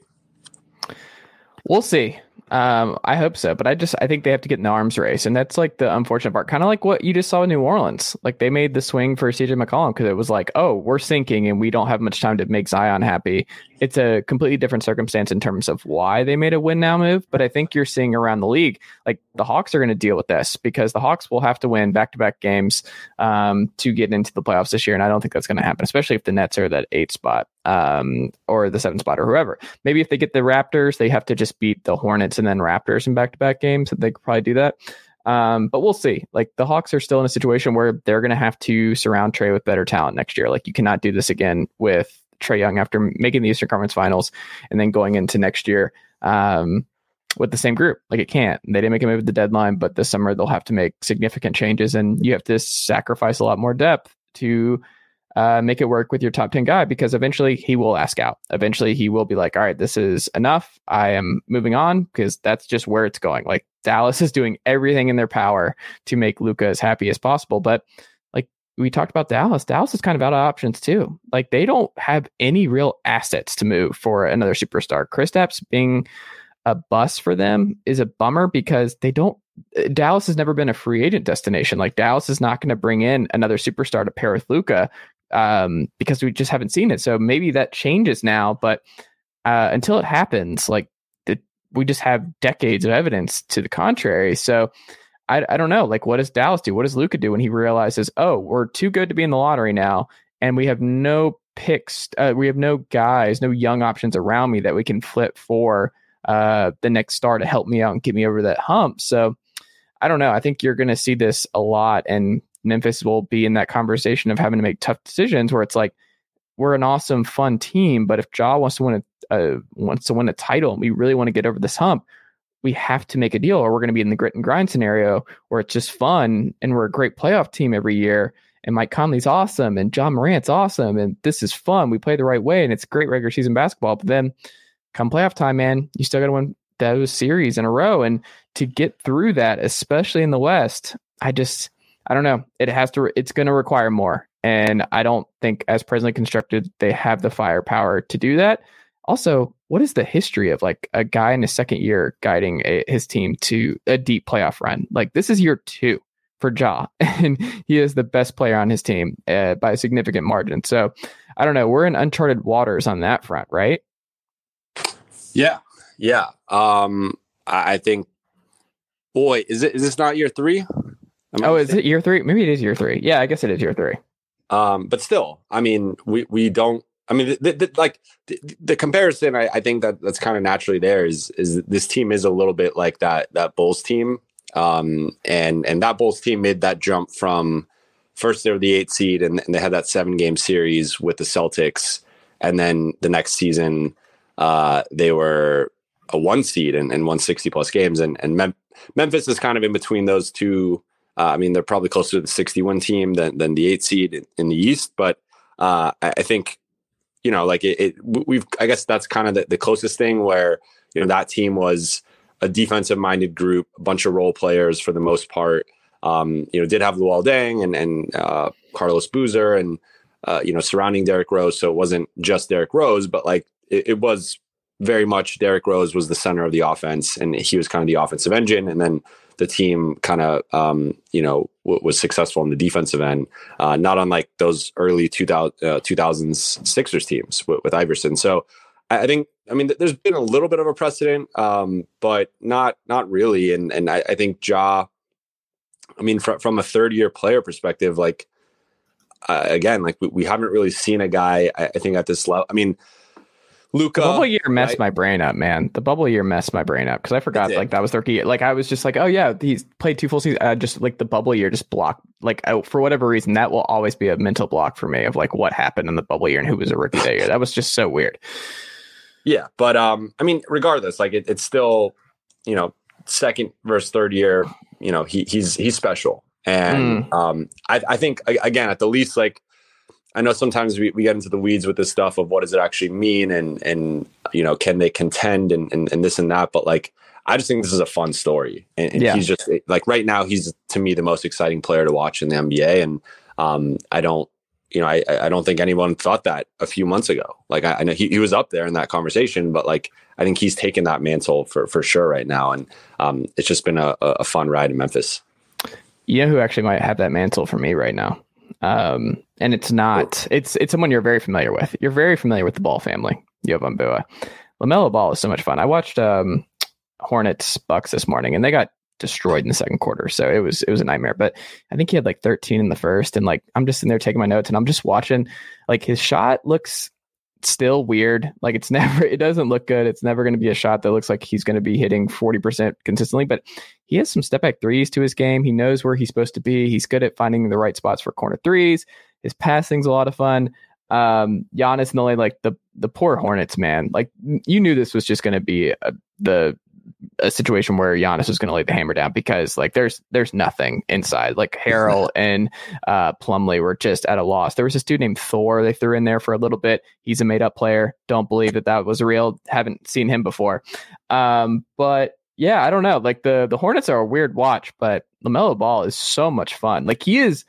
We'll see. Um, I hope so, but I just, I think they have to get in the arms race, and that's like the unfortunate part, kind of like what you just saw in New Orleans. Like, they made the swing for C J McCollum because it was like, oh, we're sinking and we don't have much time to make Zion happy. It's a completely different circumstance in terms of why they made a win now move. But I think you're seeing around the league, like the Hawks are going to deal with this, because the Hawks will have to win back-to-back games, um, to get into the playoffs this year. And I don't think that's going to happen, especially if the Nets are that eight spot, um, or the seven spot or whoever. Maybe if they get the Raptors, they have to just beat the Hornets and then Raptors in back-to-back games. They could probably do that. Um, but we'll see. Like, the Hawks are still in a situation where they're going to have to surround Trae with better talent next year. Like, you cannot do this again with Trae Young after making the Eastern Conference Finals and then going into next year, um, with the same group. Like, it can't. They didn't make a move at the deadline, but this summer they'll have to make significant changes, and you have to sacrifice a lot more depth to, uh, make it work with your top ten guy, because eventually he will ask out. Eventually he will be like, all right, this is enough. I am moving on, because that's just where it's going. Like, Dallas is doing everything in their power to make Luka as happy as possible. But like we talked about, Dallas, Dallas is kind of out of options too. Like, they don't have any real assets to move for another superstar. Kristaps being a bust for them is a bummer, because they don't, Dallas has never been a free agent destination. Like, Dallas is not going to bring in another superstar to pair with Luka, um, because we just haven't seen it. So maybe that changes now, but, uh, until it happens, like it, we just have decades of evidence to the contrary. So I, I don't know, like, what does Dallas do? What does Luka do when he realizes, oh, we're too good to be in the lottery now, and we have no picks, uh, we have no guys, no young options around me that we can flip for, uh, the next star to help me out and get me over that hump. So I don't know. I think you're going to see this a lot, and Memphis will be in that conversation of having to make tough decisions where it's like, we're an awesome, fun team, but if Ja wants to win a, uh, wants to win a title and we really want to get over this hump, we have to make a deal, or we're going to be in the grit and grind scenario where it's just fun and we're a great playoff team every year, and Mike Conley's awesome and Ja Morant's awesome, and this is fun. We play the right way and it's great regular season basketball, but then come playoff time, man, you still got to win those series in a row. And to get through that, especially in the West, I just, I don't know. It has to, it's going to require more. And I don't think, as presently constructed, they have the firepower to do that. Also, what is the history of like a guy in his second year guiding a, his team to a deep playoff run? Like, this is year two for Ja, and he is the best player on his team uh, by a significant margin. So I don't know. We're in uncharted waters on that front, right? Yeah. Yeah. Um, I think, boy, is it, is this not year three? Am oh, I is mistaken? It year three? Maybe it is year three. Yeah, I guess it is year three. Um, but still, I mean, we, we don't, I mean, the, the, like the, the comparison, I, I think that that's kind of naturally there is, is this team is a little bit like that, that Bulls team. Um, and, and that Bulls team made that jump from first, they were the eight seed and, and they had that seven game series with the Celtics. And then the next season, uh, they were a one seed and, and won sixty plus games. And, and Mem- Memphis is kind of in between those two. Uh, I mean, they're probably closer to the sixty-one team than, than the eight seed in the East. But uh, I, I think, you know, like it, it we've, I guess that's kind of the, the closest thing where, you know, that team was a defensive minded group, a bunch of role players for the most part. Um, you know, did have Luol Deng and, and uh, Carlos Boozer and, uh, you know, surrounding Derrick Rose. So it wasn't just Derrick Rose, but like it, it was very much Derrick Rose was the center of the offense and he was kind of the offensive engine. And then the team kind of, um, you know, w- was successful in the defensive end, uh, not unlike those early two thousands Sixers teams w- with Iverson. So I think, I mean, th- there's been a little bit of a precedent, um, but not not really. And and I, I think Ja, I mean, fr- from a third-year player perspective, like, uh, again, like we, we haven't really seen a guy, I, I think, at this level. I mean, Luka. The bubble year messed right? my brain up, man. The bubble year messed my brain up because I forgot like that was their key. Like I was just like, oh yeah, he's played two full seasons. I just like the bubble year just blocked. Like I, for whatever reason, that will always be a mental block for me of like what happened in the bubble year and who was a rookie that year. That was just so weird. Yeah, but um, I mean, regardless, like it, it's still, you know, second versus third year. You know, he he's he's special, and mm. um, I, I think again at the least like. I know sometimes we, we get into the weeds with this stuff of what does it actually mean and, and you know, can they contend and, and, and this and that. But, like, I just think this is a fun story. And, and yeah. he's just – like, right now he's, to me, the most exciting player to watch in the N B A. And um, I don't – you know, I, I don't think anyone thought that a few months ago. Like, I, I know he, he was up there in that conversation, but, like, I think he's taken that mantle for, for sure right now. And um, it's just been a, a fun ride in Memphis. You know who actually might have that mantle for me right now? Um, and it's not, it's, it's someone you're very familiar with. You're very familiar with the Ball family. Jovan Buha. LaMelo Ball is so much fun. I watched, um, Hornets Bucks this morning and they got destroyed in the second quarter. So it was, it was a nightmare, but I think he had like thirteen in the first and like, I'm just in there taking my notes and I'm just watching like his shot looks still weird. Like it's never, it doesn't look good. It's never going to be a shot that looks like he's going to be hitting forty percent consistently, but he has some step back threes to his game. He knows where he's supposed to be. He's good at finding the right spots for corner threes. His passing's a lot of fun. Um, Giannis and the only like the, the poor Hornets, man, like you knew this was just going to be a, the a situation where Giannis was going to lay the hammer down because like there's, there's nothing inside. Like Harrell and uh, Plumlee were just at a loss. There was this dude named Thor they threw in there for a little bit. He's a made up player. Don't believe that that was real. Haven't seen him before. Um, but yeah, I don't know. Like the, the Hornets are a weird watch, but LaMelo Ball is so much fun. Like he is,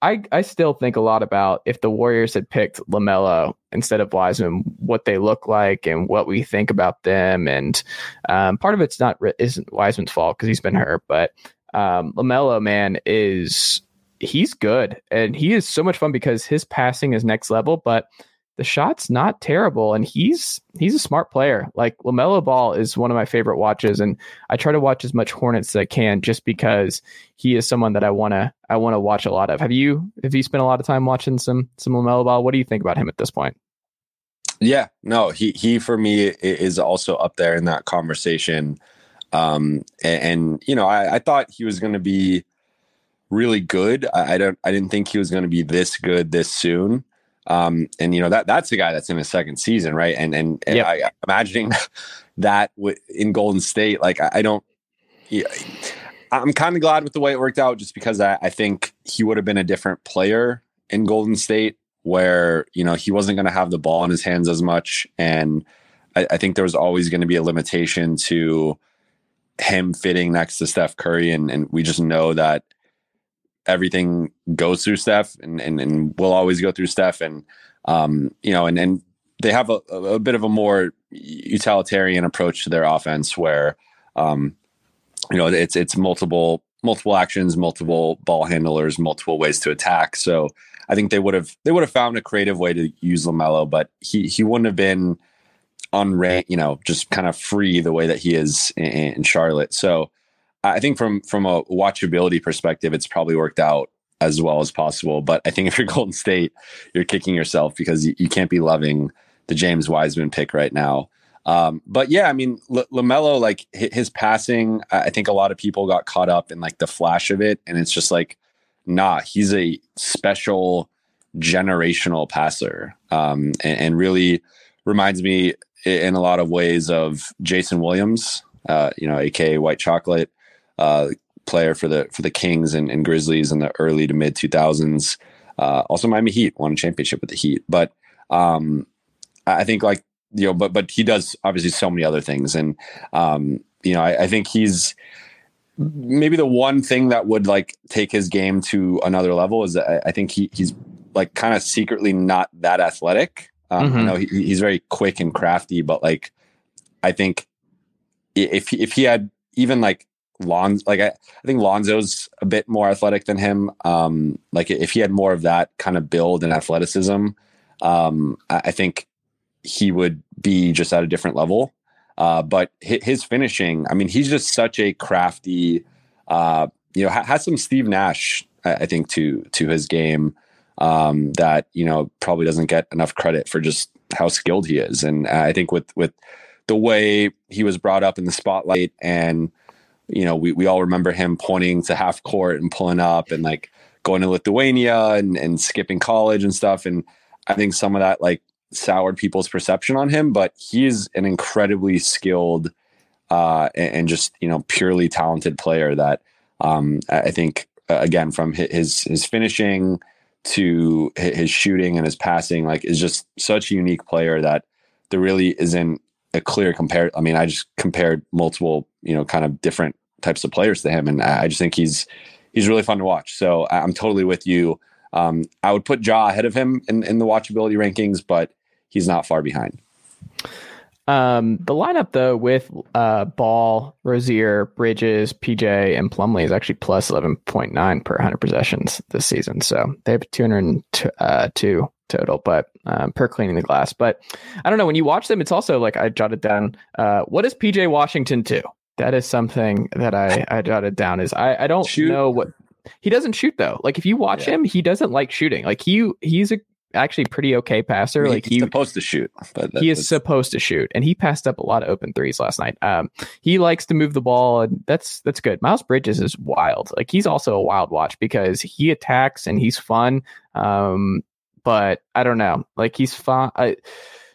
I, I still think a lot about if the Warriors had picked LaMelo instead of Wiseman, what they look like and what we think about them. And um, part of it's not isn't Wiseman's fault because he's been hurt, but um, LaMelo, man, is he's good and he is so much fun because his passing is next level, but the shot's not terrible. And he's he's a smart player. Like LaMelo Ball is one of my favorite watches. And I try to watch as much Hornets as I can just because he is someone that I want to I want to watch a lot of. Have you have you spent a lot of time watching some some LaMelo Ball? What do you think about him at this point? Yeah, no, he he for me is also up there in that conversation. Um, and, and, you know, I, I thought he was going to be really good. I, I don't I didn't think he was going to be this good this soon. Um, and you know, that, that's the guy that's in his second season. Right. And, and, and yep. I, I'm imagining that w- in Golden State, like, I, I don't, yeah, I'm kind of glad with the way it worked out just because I, I think he would have been a different player in Golden State where, you know, he wasn't going to have the ball in his hands as much. And I, I think there was always going to be a limitation to him fitting next to Steph Curry. And, and we just know that everything goes through Steph and, and, and will always go through Steph. And, um, you know, and, and they have a, a bit of a more utilitarian approach to their offense where, um, you know, it's, it's multiple, multiple actions, multiple ball handlers, multiple ways to attack. So I think they would have, they would have found a creative way to use LaMelo, but he, he wouldn't have been unranked, you know, just kind of free the way that he is in, in Charlotte. So I think from, from a watchability perspective, it's probably worked out as well as possible. But I think if you're Golden State, you're kicking yourself because you, you can't be loving the James Wiseman pick right now. Um, but yeah, I mean, L- LaMelo, like his, his passing, I think a lot of people got caught up in like the flash of it. And it's just like, nah, he's a special generational passer, um, and, and really reminds me in a lot of ways of Jason Williams, uh, you know, A K A White Chocolate, uh, player for the for the Kings and, and Grizzlies in the early to mid two thousands. Uh, also, Miami Heat won a championship with the Heat, but um, I think like you know, but but he does obviously so many other things, and um, you know, I, I think he's maybe the one thing that would like take his game to another level is that I, I think he he's like kind of secretly not that athletic. Um, mm-hmm. You know, he, he's very quick and crafty, but like I think if if he had even like Lon, like I, I think Lonzo's a bit more athletic than him. Um, like if he had more of that kind of build and athleticism, um, I, I think he would be just at a different level. Uh, but his, his finishing, I mean, he's just such a crafty, uh, you know, ha- has some Steve Nash, I, I think, to to his game um, that you know probably doesn't get enough credit for just how skilled he is. And I think with with the way he was brought up in the spotlight and you know, we, we all remember him pointing to half court and pulling up and like going to Lithuania and, and skipping college and stuff. And I think some of that like soured people's perception on him, but he is an incredibly skilled uh, and, and just, you know, purely talented player that um, I think, uh, again, from his, his finishing to his shooting and his passing, like is just such a unique player that there really isn't a clear compare. I mean, I just compared multiple, you know, kind of different types of players to him. And I just think he's, he's really fun to watch. So I'm totally with you. Um, I would put Ja ahead of him in, in the watchability rankings, but he's not far behind. Um, the lineup though, with, uh, Ball, Rozier, Bridges, P J and Plumlee is actually plus eleven point nine per one hundred possessions this season. So they have two hundred two total, but, um, per cleaning the glass. But I don't know, when you watch them, it's also like I jotted down, uh, what does P J Washington do? That is something that I, I jotted down is I, I don't shoot. know what he doesn't shoot though. Like if you watch yeah. him, he doesn't like shooting. Like he, he's a, actually pretty okay passer. I mean, like he's he, supposed to shoot, but that, he is supposed to shoot. And he passed up a lot of open threes last night. Um, he likes to move the ball and that's, that's good. Miles Bridges is wild. Like he's also a wild watch because he attacks and he's fun. Um, but I don't know, like he's fine. I,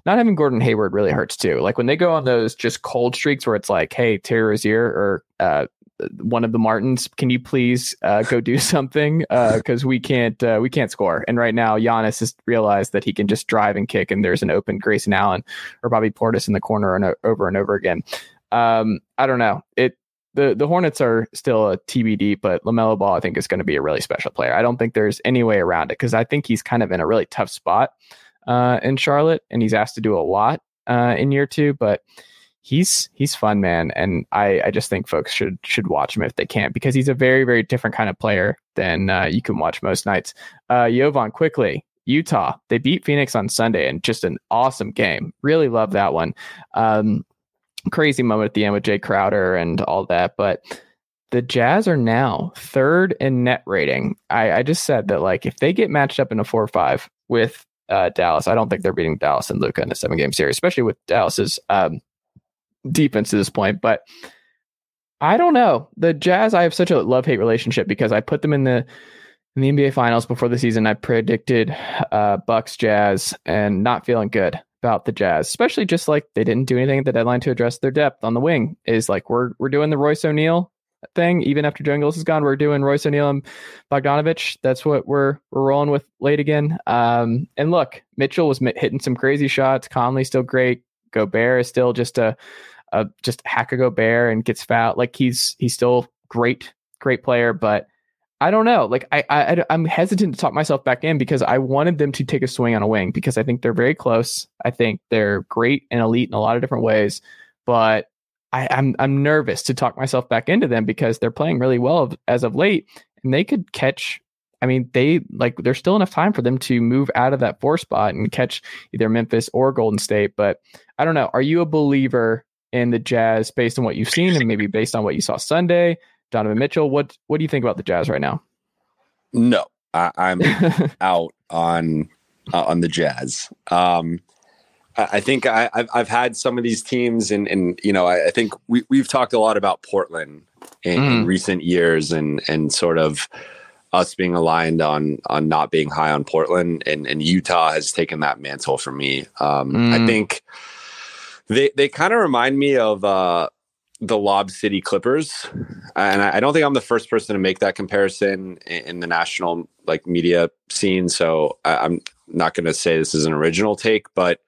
Not having Gordon Hayward really hurts too. Like when they go on those just cold streaks where it's like, hey, Terry Rozier or uh, one of the Martins, can you please uh, go do something? Because uh, we can't uh, we can't score. And right now, Giannis has realized that he can just drive and kick, and there's an open Grayson Allen or Bobby Portis in the corner and over and over again. Um, I don't know. It the the Hornets are still a T B D, but LaMelo Ball I think is going to be a really special player. I don't think there's any way around it because I think he's kind of in a really tough spot uh in Charlotte, and he's asked to do a lot uh in year two, but he's he's fun, man, and I I just think folks should should watch him if they can, because he's a very very different kind of player than uh you can watch most nights. uh Jovan, quickly, Utah, they beat Phoenix on Sunday and just an awesome game, really love that one. Um crazy moment at the end with Jay Crowder and all that, but the Jazz are now third in net rating. I I just said that like if they get matched up in a four or five with Uh, Dallas, I don't think they're beating Dallas and Luka in a seven game series, especially with Dallas's um, defense to this point. But I don't know, the Jazz, I have such a love hate relationship because I put them in the in the N B A Finals before the season. I predicted uh, Bucks Jazz and not feeling good about the Jazz, especially just like they didn't do anything at the deadline to address their depth on the wing. Is like we're we're doing the Royce O'Neal thing even after Joe Ingles is gone. We're doing Royce O'Neal and Bogdanovich. That's what we're we're rolling with late again. Um, and look, Mitchell was hitting some crazy shots. Conley's still great. Gobert is still just a, a just hack a Gobert and gets fouled. Like he's he's still great, great player. But I don't know. Like I, I, I'm hesitant to talk myself back in because I wanted them to take a swing on a wing because I think they're very close. I think they're great and elite in a lot of different ways, but I, I'm, I'm nervous to talk myself back into them because they're playing really well as of late, and they could catch. I mean, they like there's still enough time for them to move out of that four spot and catch either Memphis or Golden State. But I don't know. Are you a believer in the Jazz based on what you've seen and maybe based on what you saw Sunday? Donovan Mitchell, what what do you think about the Jazz right now? No, I, I'm out on uh, on the Jazz. Um, I, I think I, I've I've had some of these teams, and and you know I, I think we we've talked a lot about Portland in, mm. in recent years, and and sort of us being aligned on on not being high on Portland, and and Utah has taken that mantle from me. Um, mm. I think they they kind of remind me of. Uh, the Lob City Clippers. And I don't think I'm the first person to make that comparison in the national like media scene. So I'm not going to say this is an original take, but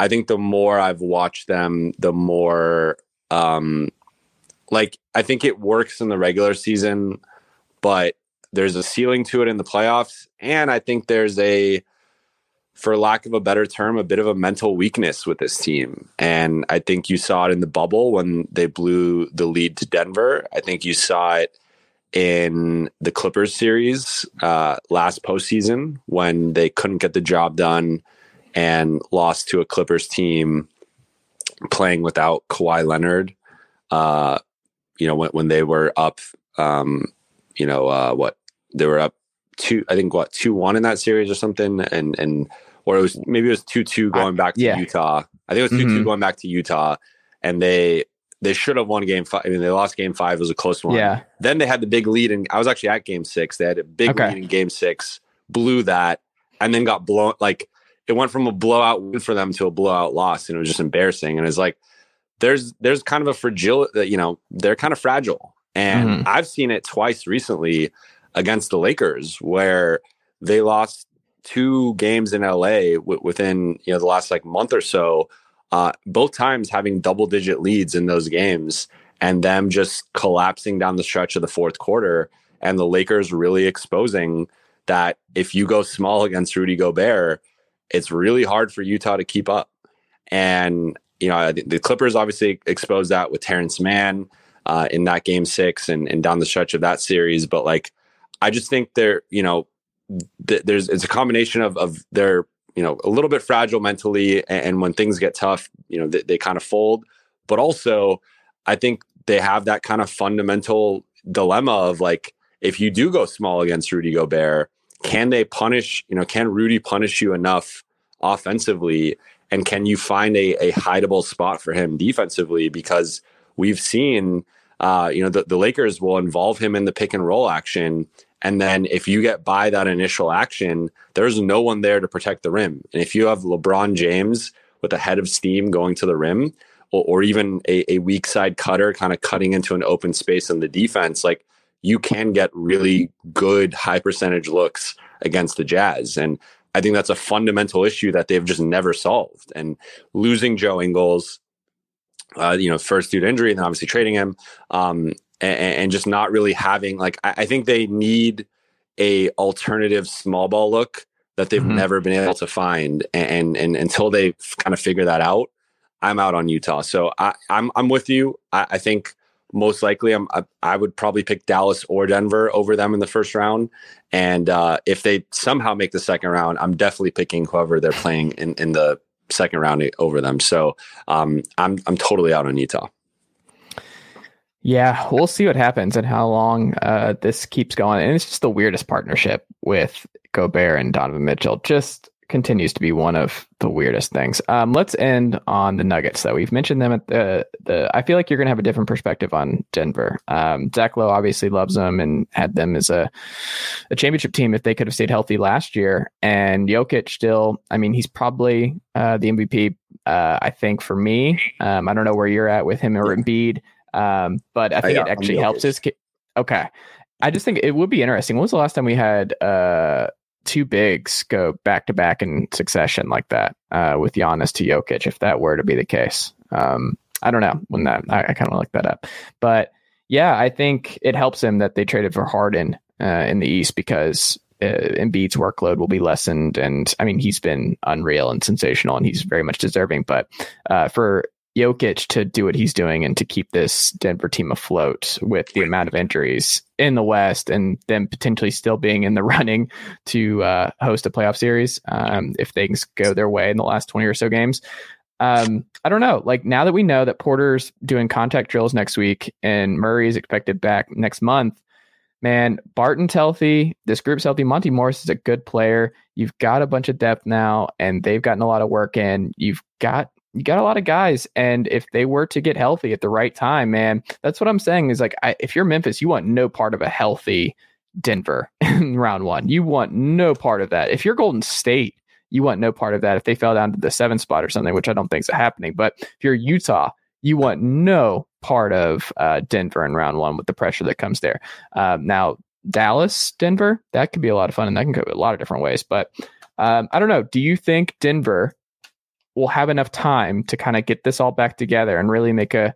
I think the more I've watched them, the more um, like, I think it works in the regular season, but there's a ceiling to it in the playoffs. And I think there's a, for lack of a better term, a bit of a mental weakness with this team. And I think you saw it in the bubble when they blew the lead to Denver. I think you saw it in the Clippers series uh, last postseason when they couldn't get the job done and lost to a Clippers team playing without Kawhi Leonard. Uh, you know, when, when they were up, um, you know, uh, what they were up, two I think what two one in that series or something, and and or it was maybe it was two two going back to yeah. Utah. I think it was two mm-hmm. two going back to Utah, and they they should have won game five. I mean, they lost game five. It was a close one. Yeah. Then they had the big lead, and I was actually at game six. They had a big okay. lead in game six, blew that, and then got blown. Like it went from a blowout win for them to a blowout loss, and it was just embarrassing. And it's like there's there's kind of a fragile, you know, they're kind of fragile, and mm-hmm. I've seen it twice recently against the Lakers, where they lost two games in L A w- within you know the last like month or so, uh, both times having double digit leads in those games, and them just collapsing down the stretch of the fourth quarter, and the Lakers really exposing that if you go small against Rudy Gobert, it's really hard for Utah to keep up. And you know the Clippers obviously exposed that with Terrence Mann uh, in that game six and, and down the stretch of that series, but like. I just think they're, you know, th- there's it's a combination of of they're, you know, a little bit fragile mentally, and, and when things get tough, you know, th- they kind of fold. But also, I think they have that kind of fundamental dilemma of like, if you do go small against Rudy Gobert, can they punish? You know, can Rudy punish you enough offensively, and can you find a a hideable spot for him defensively? Because we've seen, uh, you know, the, the Lakers will involve him in the pick and roll action. And then if you get by that initial action, there's no one there to protect the rim. And if you have LeBron James with a head of steam going to the rim, or, or even a, a weak side cutter kind of cutting into an open space in the defense, like you can get really good high percentage looks against the Jazz. And I think that's a fundamental issue that they've just never solved. And losing Joe Ingles, uh, you know, first due to injury and then obviously trading him, um, and just not really having like I think they need a alternative small ball look that they've mm-hmm. never been able to find, and, and and until they kind of figure that out, I'm out on Utah. So I, I'm I'm with you. I, I think most likely I'm I, I would probably pick Dallas or Denver over them in the first round, and uh, if they somehow make the second round, I'm definitely picking whoever they're playing in, in the second round over them. So um, I'm I'm totally out on Utah. Yeah, we'll see what happens and how long uh, this keeps going. And it's just the weirdest partnership with Gobert and Donovan Mitchell. Just continues to be one of the weirdest things. Um, let's end on the Nuggets, though. We've mentioned them at the... the I feel like you're going to have a different perspective on Denver. Um, Zach Lowe obviously loves them and had them as a, a championship team if they could have stayed healthy last year. And Jokic still... I mean, he's probably uh, the M V P, uh, I think, for me. Um, I don't know where you're at with him or Embiid. Um, but I think oh, yeah, it actually helps his ca- Okay. I just think it would be interesting. When was the last time we had uh, two bigs go back to back in succession like that uh, with Giannis to Jokic, if that were to be the case? Um, I don't know when that, I, I kind of looked that up, but yeah, I think it helps him that they traded for Harden uh, in the East because uh, Embiid's workload will be lessened. And I mean, he's been unreal and sensational, and he's very much deserving. But uh, for Jokic to do what he's doing and to keep this Denver team afloat with the amount of injuries in the West and them potentially still being in the running to uh, host a playoff series, um, if things go their way in the last twenty or so games. Um, I don't know. Like, now that we know that Porter's doing contact drills next week and Murray is expected back next month, man, Barton's healthy. This group's healthy. Monty Morris is a good player. You've got a bunch of depth now, and they've gotten a lot of work in. You've got You got a lot of guys, and if they were to get healthy at the right time, man, that's what I'm saying is like, I, if you're Memphis, you want no part of a healthy Denver in round one. You want no part of that. If you're Golden State, you want no part of that. If they fell down to the seventh spot or something, which I don't think is happening, but if you're Utah, you want no part of uh, Denver in round one with the pressure that comes there. Um, now, Dallas, Denver, that could be a lot of fun, and that can go a lot of different ways. But um, I don't know. Do you think Denver we'll have enough time to kind of get this all back together and really make a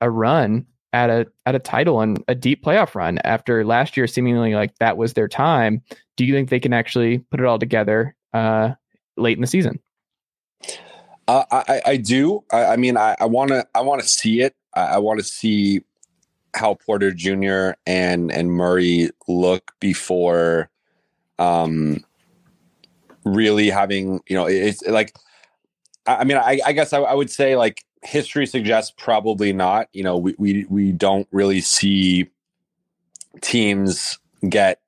a run at a at a title and a deep playoff run after last year seemingly like that was their time? Do you think they can actually put it all together uh, late in the season? Uh, I, I do. I, I mean, I want to I want to see it. I, I want to see how Porter Junior and and Murray look before um, really having, you know, it, it's like. I mean, I, I guess I, I would say, like, history suggests probably not. You know, we, we we don't really see teams get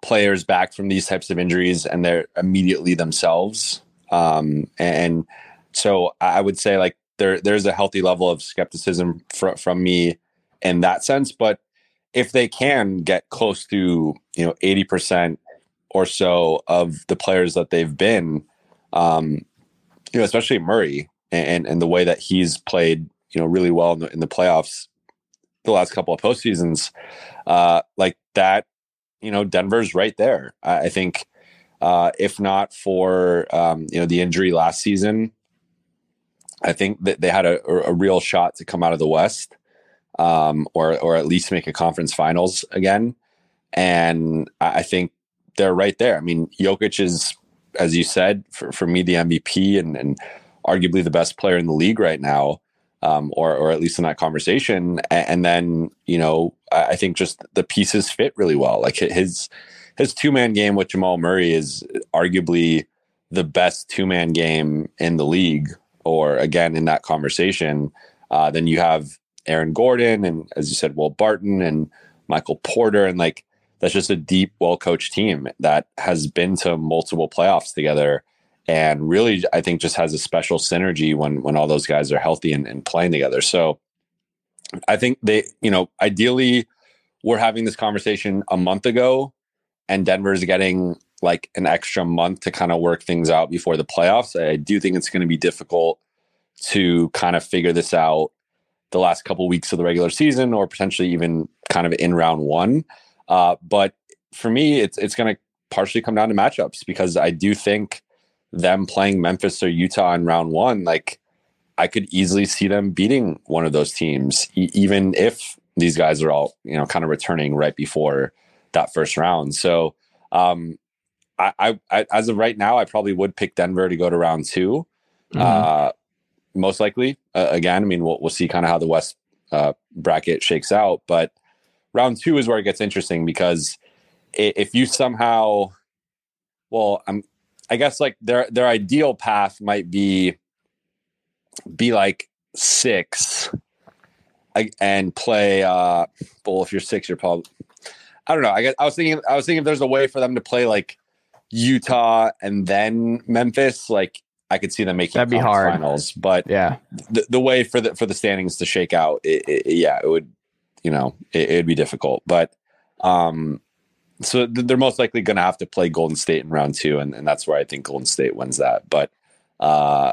players back from these types of injuries and they're immediately themselves. Um, and so I would say, like, there there's a healthy level of skepticism fr- from me in that sense. But if they can get close to, you know, eighty percent or so of the players that they've been, um, you know, especially Murray and, and the way that he's played, you know, really well in the, in the playoffs, the last couple of postseasons, uh, like that, you know, Denver's right there. I, I think uh, if not for, um, you know, the injury last season, I think that they had a, a real shot to come out of the West um, or, or at least make a conference finals again. And I think they're right there. I mean, Jokic is, as you said, for, for me, the M V P and, and arguably the best player in the league right now, um, or or at least in that conversation. And, and then, you know, I, I think just the pieces fit really well. Like his his two man game with Jamal Murray is arguably the best two man game in the league, or again in that conversation. Uh, then you have Aaron Gordon and, as you said, Will Barton and Michael Porter, and like. That's just a deep, well-coached team that has been to multiple playoffs together and really, I think, just has a special synergy when when all those guys are healthy and, and playing together. So I think they, you know, ideally we're having this conversation a month ago and Denver's getting like an extra month to kind of work things out before the playoffs. I do think it's going to be difficult to kind of figure this out the last couple of weeks of the regular season or potentially even kind of in round one. Uh, but for me, it's it's going to partially come down to matchups because I do think them playing Memphis or Utah in round one, like I could easily see them beating one of those teams, e- even if these guys are all, you know, kind of returning right before that first round. So um, I, I, I as of right now, I probably would pick Denver to go to round two, mm-hmm. uh, most likely. Uh, again, I mean, we'll, we'll see kind of how the West uh, bracket shakes out, but. Round two is where it gets interesting because if you somehow, well, I'm, I guess like their their ideal path might be be like six and play. Uh, well, if you're six, you're probably I don't know. I guess I was thinking I was thinking if there's a way for them to play like Utah and then Memphis, like I could see them making that'd be hard finals. But yeah, the, the way for the for the standings to shake out, it, it, yeah, it would. You know, it would be difficult, but um, so they're most likely going to have to play Golden State in round two. And, and that's where I think Golden State wins that. But uh,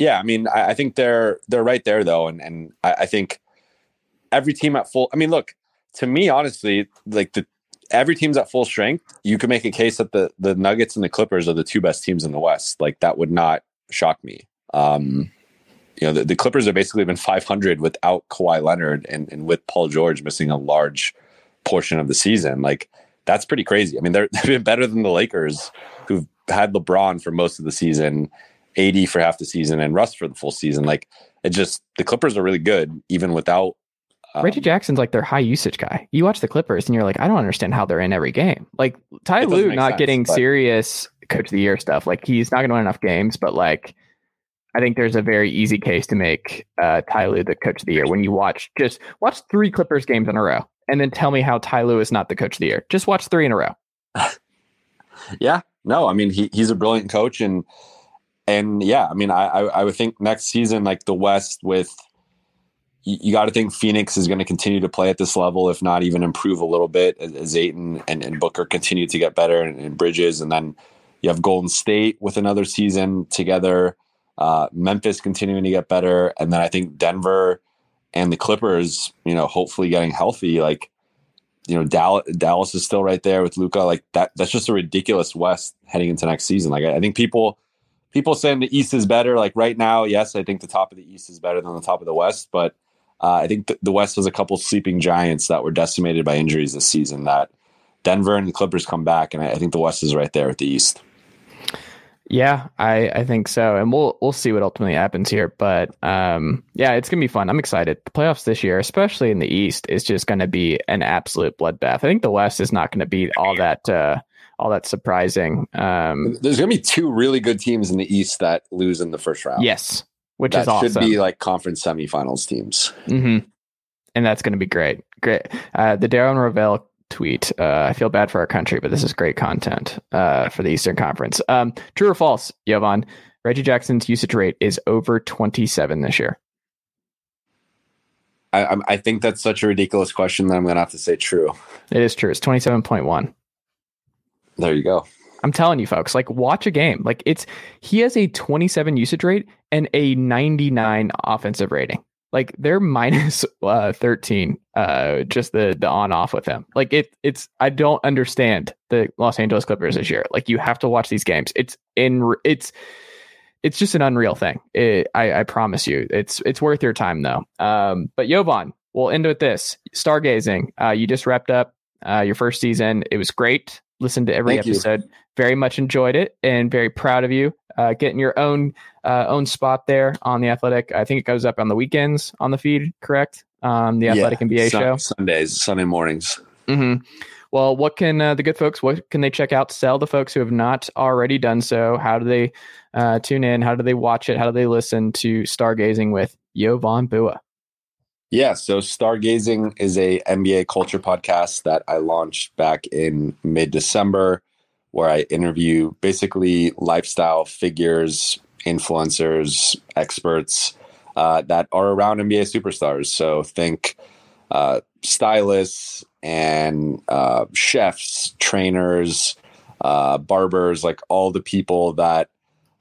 yeah, I mean, I, I think they're, they're right there though. And, and I, I think every team at full, I mean, look, to me, honestly, like the, every team's at full strength. You could make a case that the, the Nuggets and the Clippers are the two best teams in the West. Like that would not shock me. Um, You know, the, the Clippers have basically been five hundred without Kawhi Leonard and, and with Paul George missing a large portion of the season. Like, that's pretty crazy. I mean, they're, they've been better than the Lakers, who've had LeBron for most of the season, A D for half the season, and Russ for the full season. Like, it just, the Clippers are really good, even without um, Reggie Jackson's like their high usage guy. You watch the Clippers and you're like, I don't understand how they're in every game. Like, Ty Lue not sense, getting but... serious coach of the year stuff. Like, he's not going to win enough games, but like, I think there's a very easy case to make uh, Ty Lue the coach of the year when you watch, just watch three Clippers games in a row and then tell me how Ty Lue is not the coach of the year. Just watch three in a row. Yeah, no, I mean, he he's a brilliant coach. And, and yeah, I mean, I, I, I would think next season, like the West with, you, you got to think Phoenix is going to continue to play at this level, if not even improve a little bit as, as Ayton and, and Booker continue to get better, and, and Bridges. And then you have Golden State with another season together. Uh, Memphis continuing to get better. And then I think Denver and the Clippers, you know, hopefully getting healthy. Like, you know, Dallas, Dallas is still right there with Luka. Like that, that's just a ridiculous West heading into next season. Like, I, I think people, people saying the East is better. Like right now, yes, I think the top of the East is better than the top of the West. But uh, I think th- the West has a couple sleeping giants that were decimated by injuries this season, that Denver and the Clippers come back. And I, I think the West is right there with the East. Yeah, I, I think so. And we'll we'll see what ultimately happens here. But um, yeah, it's going to be fun. I'm excited. The playoffs this year, especially in the East, is just going to be an absolute bloodbath. I think the West is not going to be all that uh, all that surprising. Um, There's going to be two really good teams in the East that lose in the first round. Yes, which that is awesome. Should be like conference semifinals teams. Mm-hmm. And that's going to be great. Great. Uh, the Darren Rovell tweet. Uh, I feel bad for our country, but this is great content uh, for the Eastern Conference. Um, true or false, Jovan? Reggie Jackson's usage rate is over twenty-seven this year. I, I think that's such a ridiculous question that I'm going to have to say true. It is true. It's twenty-seven point one. There you go. I'm telling you, folks, like, watch a game. Like, it's, he has a twenty-seven usage rate and a ninety-nine offensive rating. Like, they're minus uh, thirteen, uh, just the the on off with them. Like, it it's I don't understand the Los Angeles Clippers this year. Like, you have to watch these games. It's in it's it's just an unreal thing. It, I I promise you, it's it's worth your time though. Um, but Jovan, we'll end with this. Stargazing. Uh, you just wrapped up uh, your first season. It was great. Listened to every Thank episode. You. Very much enjoyed it, and very proud of you. Uh, getting your own uh, own spot there on The Athletic. I think it goes up on the weekends on the feed, correct? Um, the Athletic yeah, N B A sun, show. Sundays, Sunday mornings. Mm-hmm. Well, what can uh, the good folks, what can they check out? Sell the folks who have not already done so. How do they uh, tune in? How do they watch it? How do they listen to Stargazing with Jovan Buha? Yeah, so Stargazing is a N B A culture podcast that I launched back in mid-December, where I interview basically lifestyle figures, influencers, experts uh, that are around N B A superstars. So think uh, stylists and uh, chefs, trainers, uh, barbers, like all the people that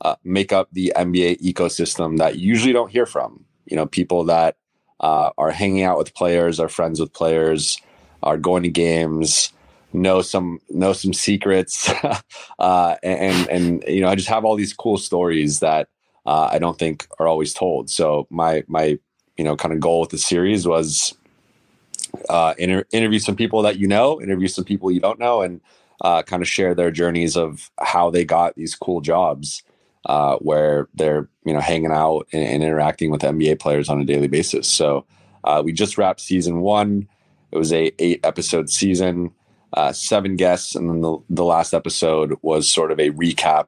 uh, make up the N B A ecosystem that you usually don't hear from. You know, people that uh, are hanging out with players, are friends with players, are going to games, know some know some secrets uh and and you know, I just have all these cool stories that uh I don't think are always told. So my my you know, kind of goal with the series was uh inter- interview some people that you know, interview some people you don't know, and uh kind of share their journeys of how they got these cool jobs uh where they're, you know, hanging out and, and interacting with N B A players on a daily basis. So uh we just wrapped season one. It was a eight episode season. Uh, seven guests, and then the, the last episode was sort of a recap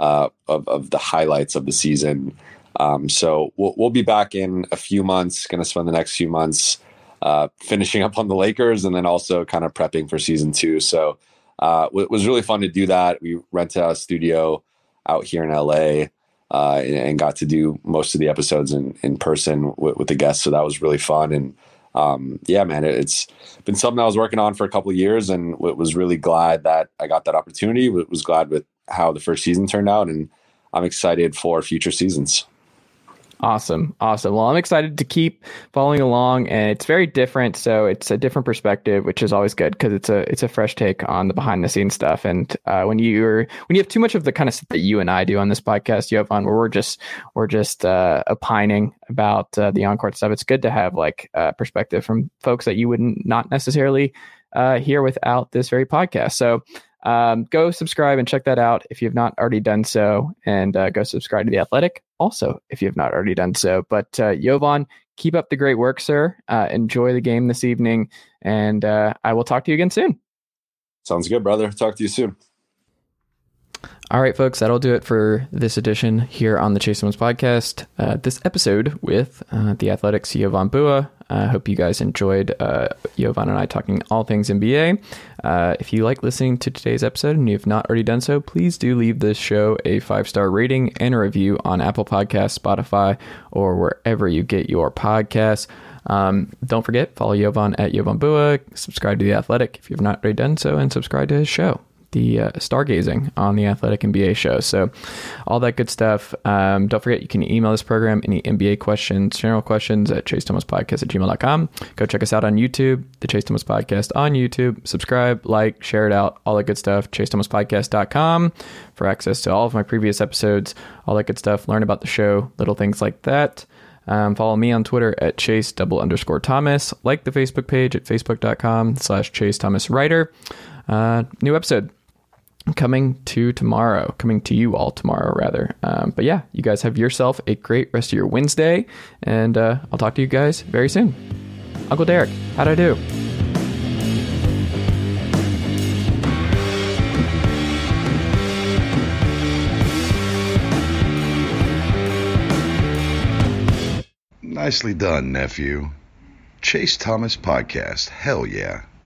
uh, of, of the highlights of the season. Um, so we'll, we'll be back in a few months, going to spend the next few months uh, finishing up on the Lakers and then also kind of prepping for season two. So uh, it was really fun to do that. We rented out a studio out here in L A uh, and, and got to do most of the episodes in, in person with, with the guests. So that was really fun. And Um, yeah, man, it's been something I was working on for a couple of years, and was really glad that I got that opportunity. Was glad with how the first season turned out, and I'm excited for future seasons. Awesome. Awesome. Well, I'm excited to keep following along, and it's very different. So it's a different perspective, which is always good because it's a it's a fresh take on the behind the scenes stuff. And uh, when you're when you have too much of the kind of stuff that you and I do on this podcast, you have on where we're just we're just uh, opining about uh, the on-court stuff. It's good to have like uh, perspective from folks that you wouldn't not necessarily uh, here without this very podcast. So um, go subscribe and check that out if you have not already done so. And uh, go subscribe to The Athletic also if you have not already done so. But uh, Jovan, keep up the great work, sir. Uh, enjoy the game this evening. And uh, I will talk to you again soon. Sounds good, brother. Talk to you soon. All right, folks, that'll do it for this edition here on the Chasing Most Podcast. Uh, this episode with uh, The Athletic's Jovan Buha. I uh, hope you guys enjoyed uh, Jovan and I talking all things N B A. Uh, if you like listening to today's episode and you have not already done so, please do leave this show a five-star rating and a review on Apple Podcasts, Spotify, or wherever you get your podcasts. Um, don't forget, follow Jovan at Jovan Buha, subscribe to The Athletic if you've not already done so, and subscribe to his show, the uh, Stargazing on the Athletic N B A show. So all that good stuff. Um, don't forget, you can email this program any N B A questions, general questions at chase thomas podcast at gmail dot com. Go check us out on YouTube, the Chase Thomas Podcast on YouTube. Subscribe, like, share it out, all that good stuff. chase thomas podcast dot com for access to all of my previous episodes, all that good stuff. Learn about the show, little things like that. Um, follow me on Twitter at Chase double underscore Thomas. Like the Facebook page at facebook.com slash Chase Thomas Writer. Uh, new episode coming to tomorrow, coming to you all tomorrow, rather. Um, but yeah, you guys have yourself a great rest of your Wednesday, and uh, I'll talk to you guys very soon. Uncle Derek, how'd I do? Nicely done, nephew. Chase Thomas Podcast. Hell yeah.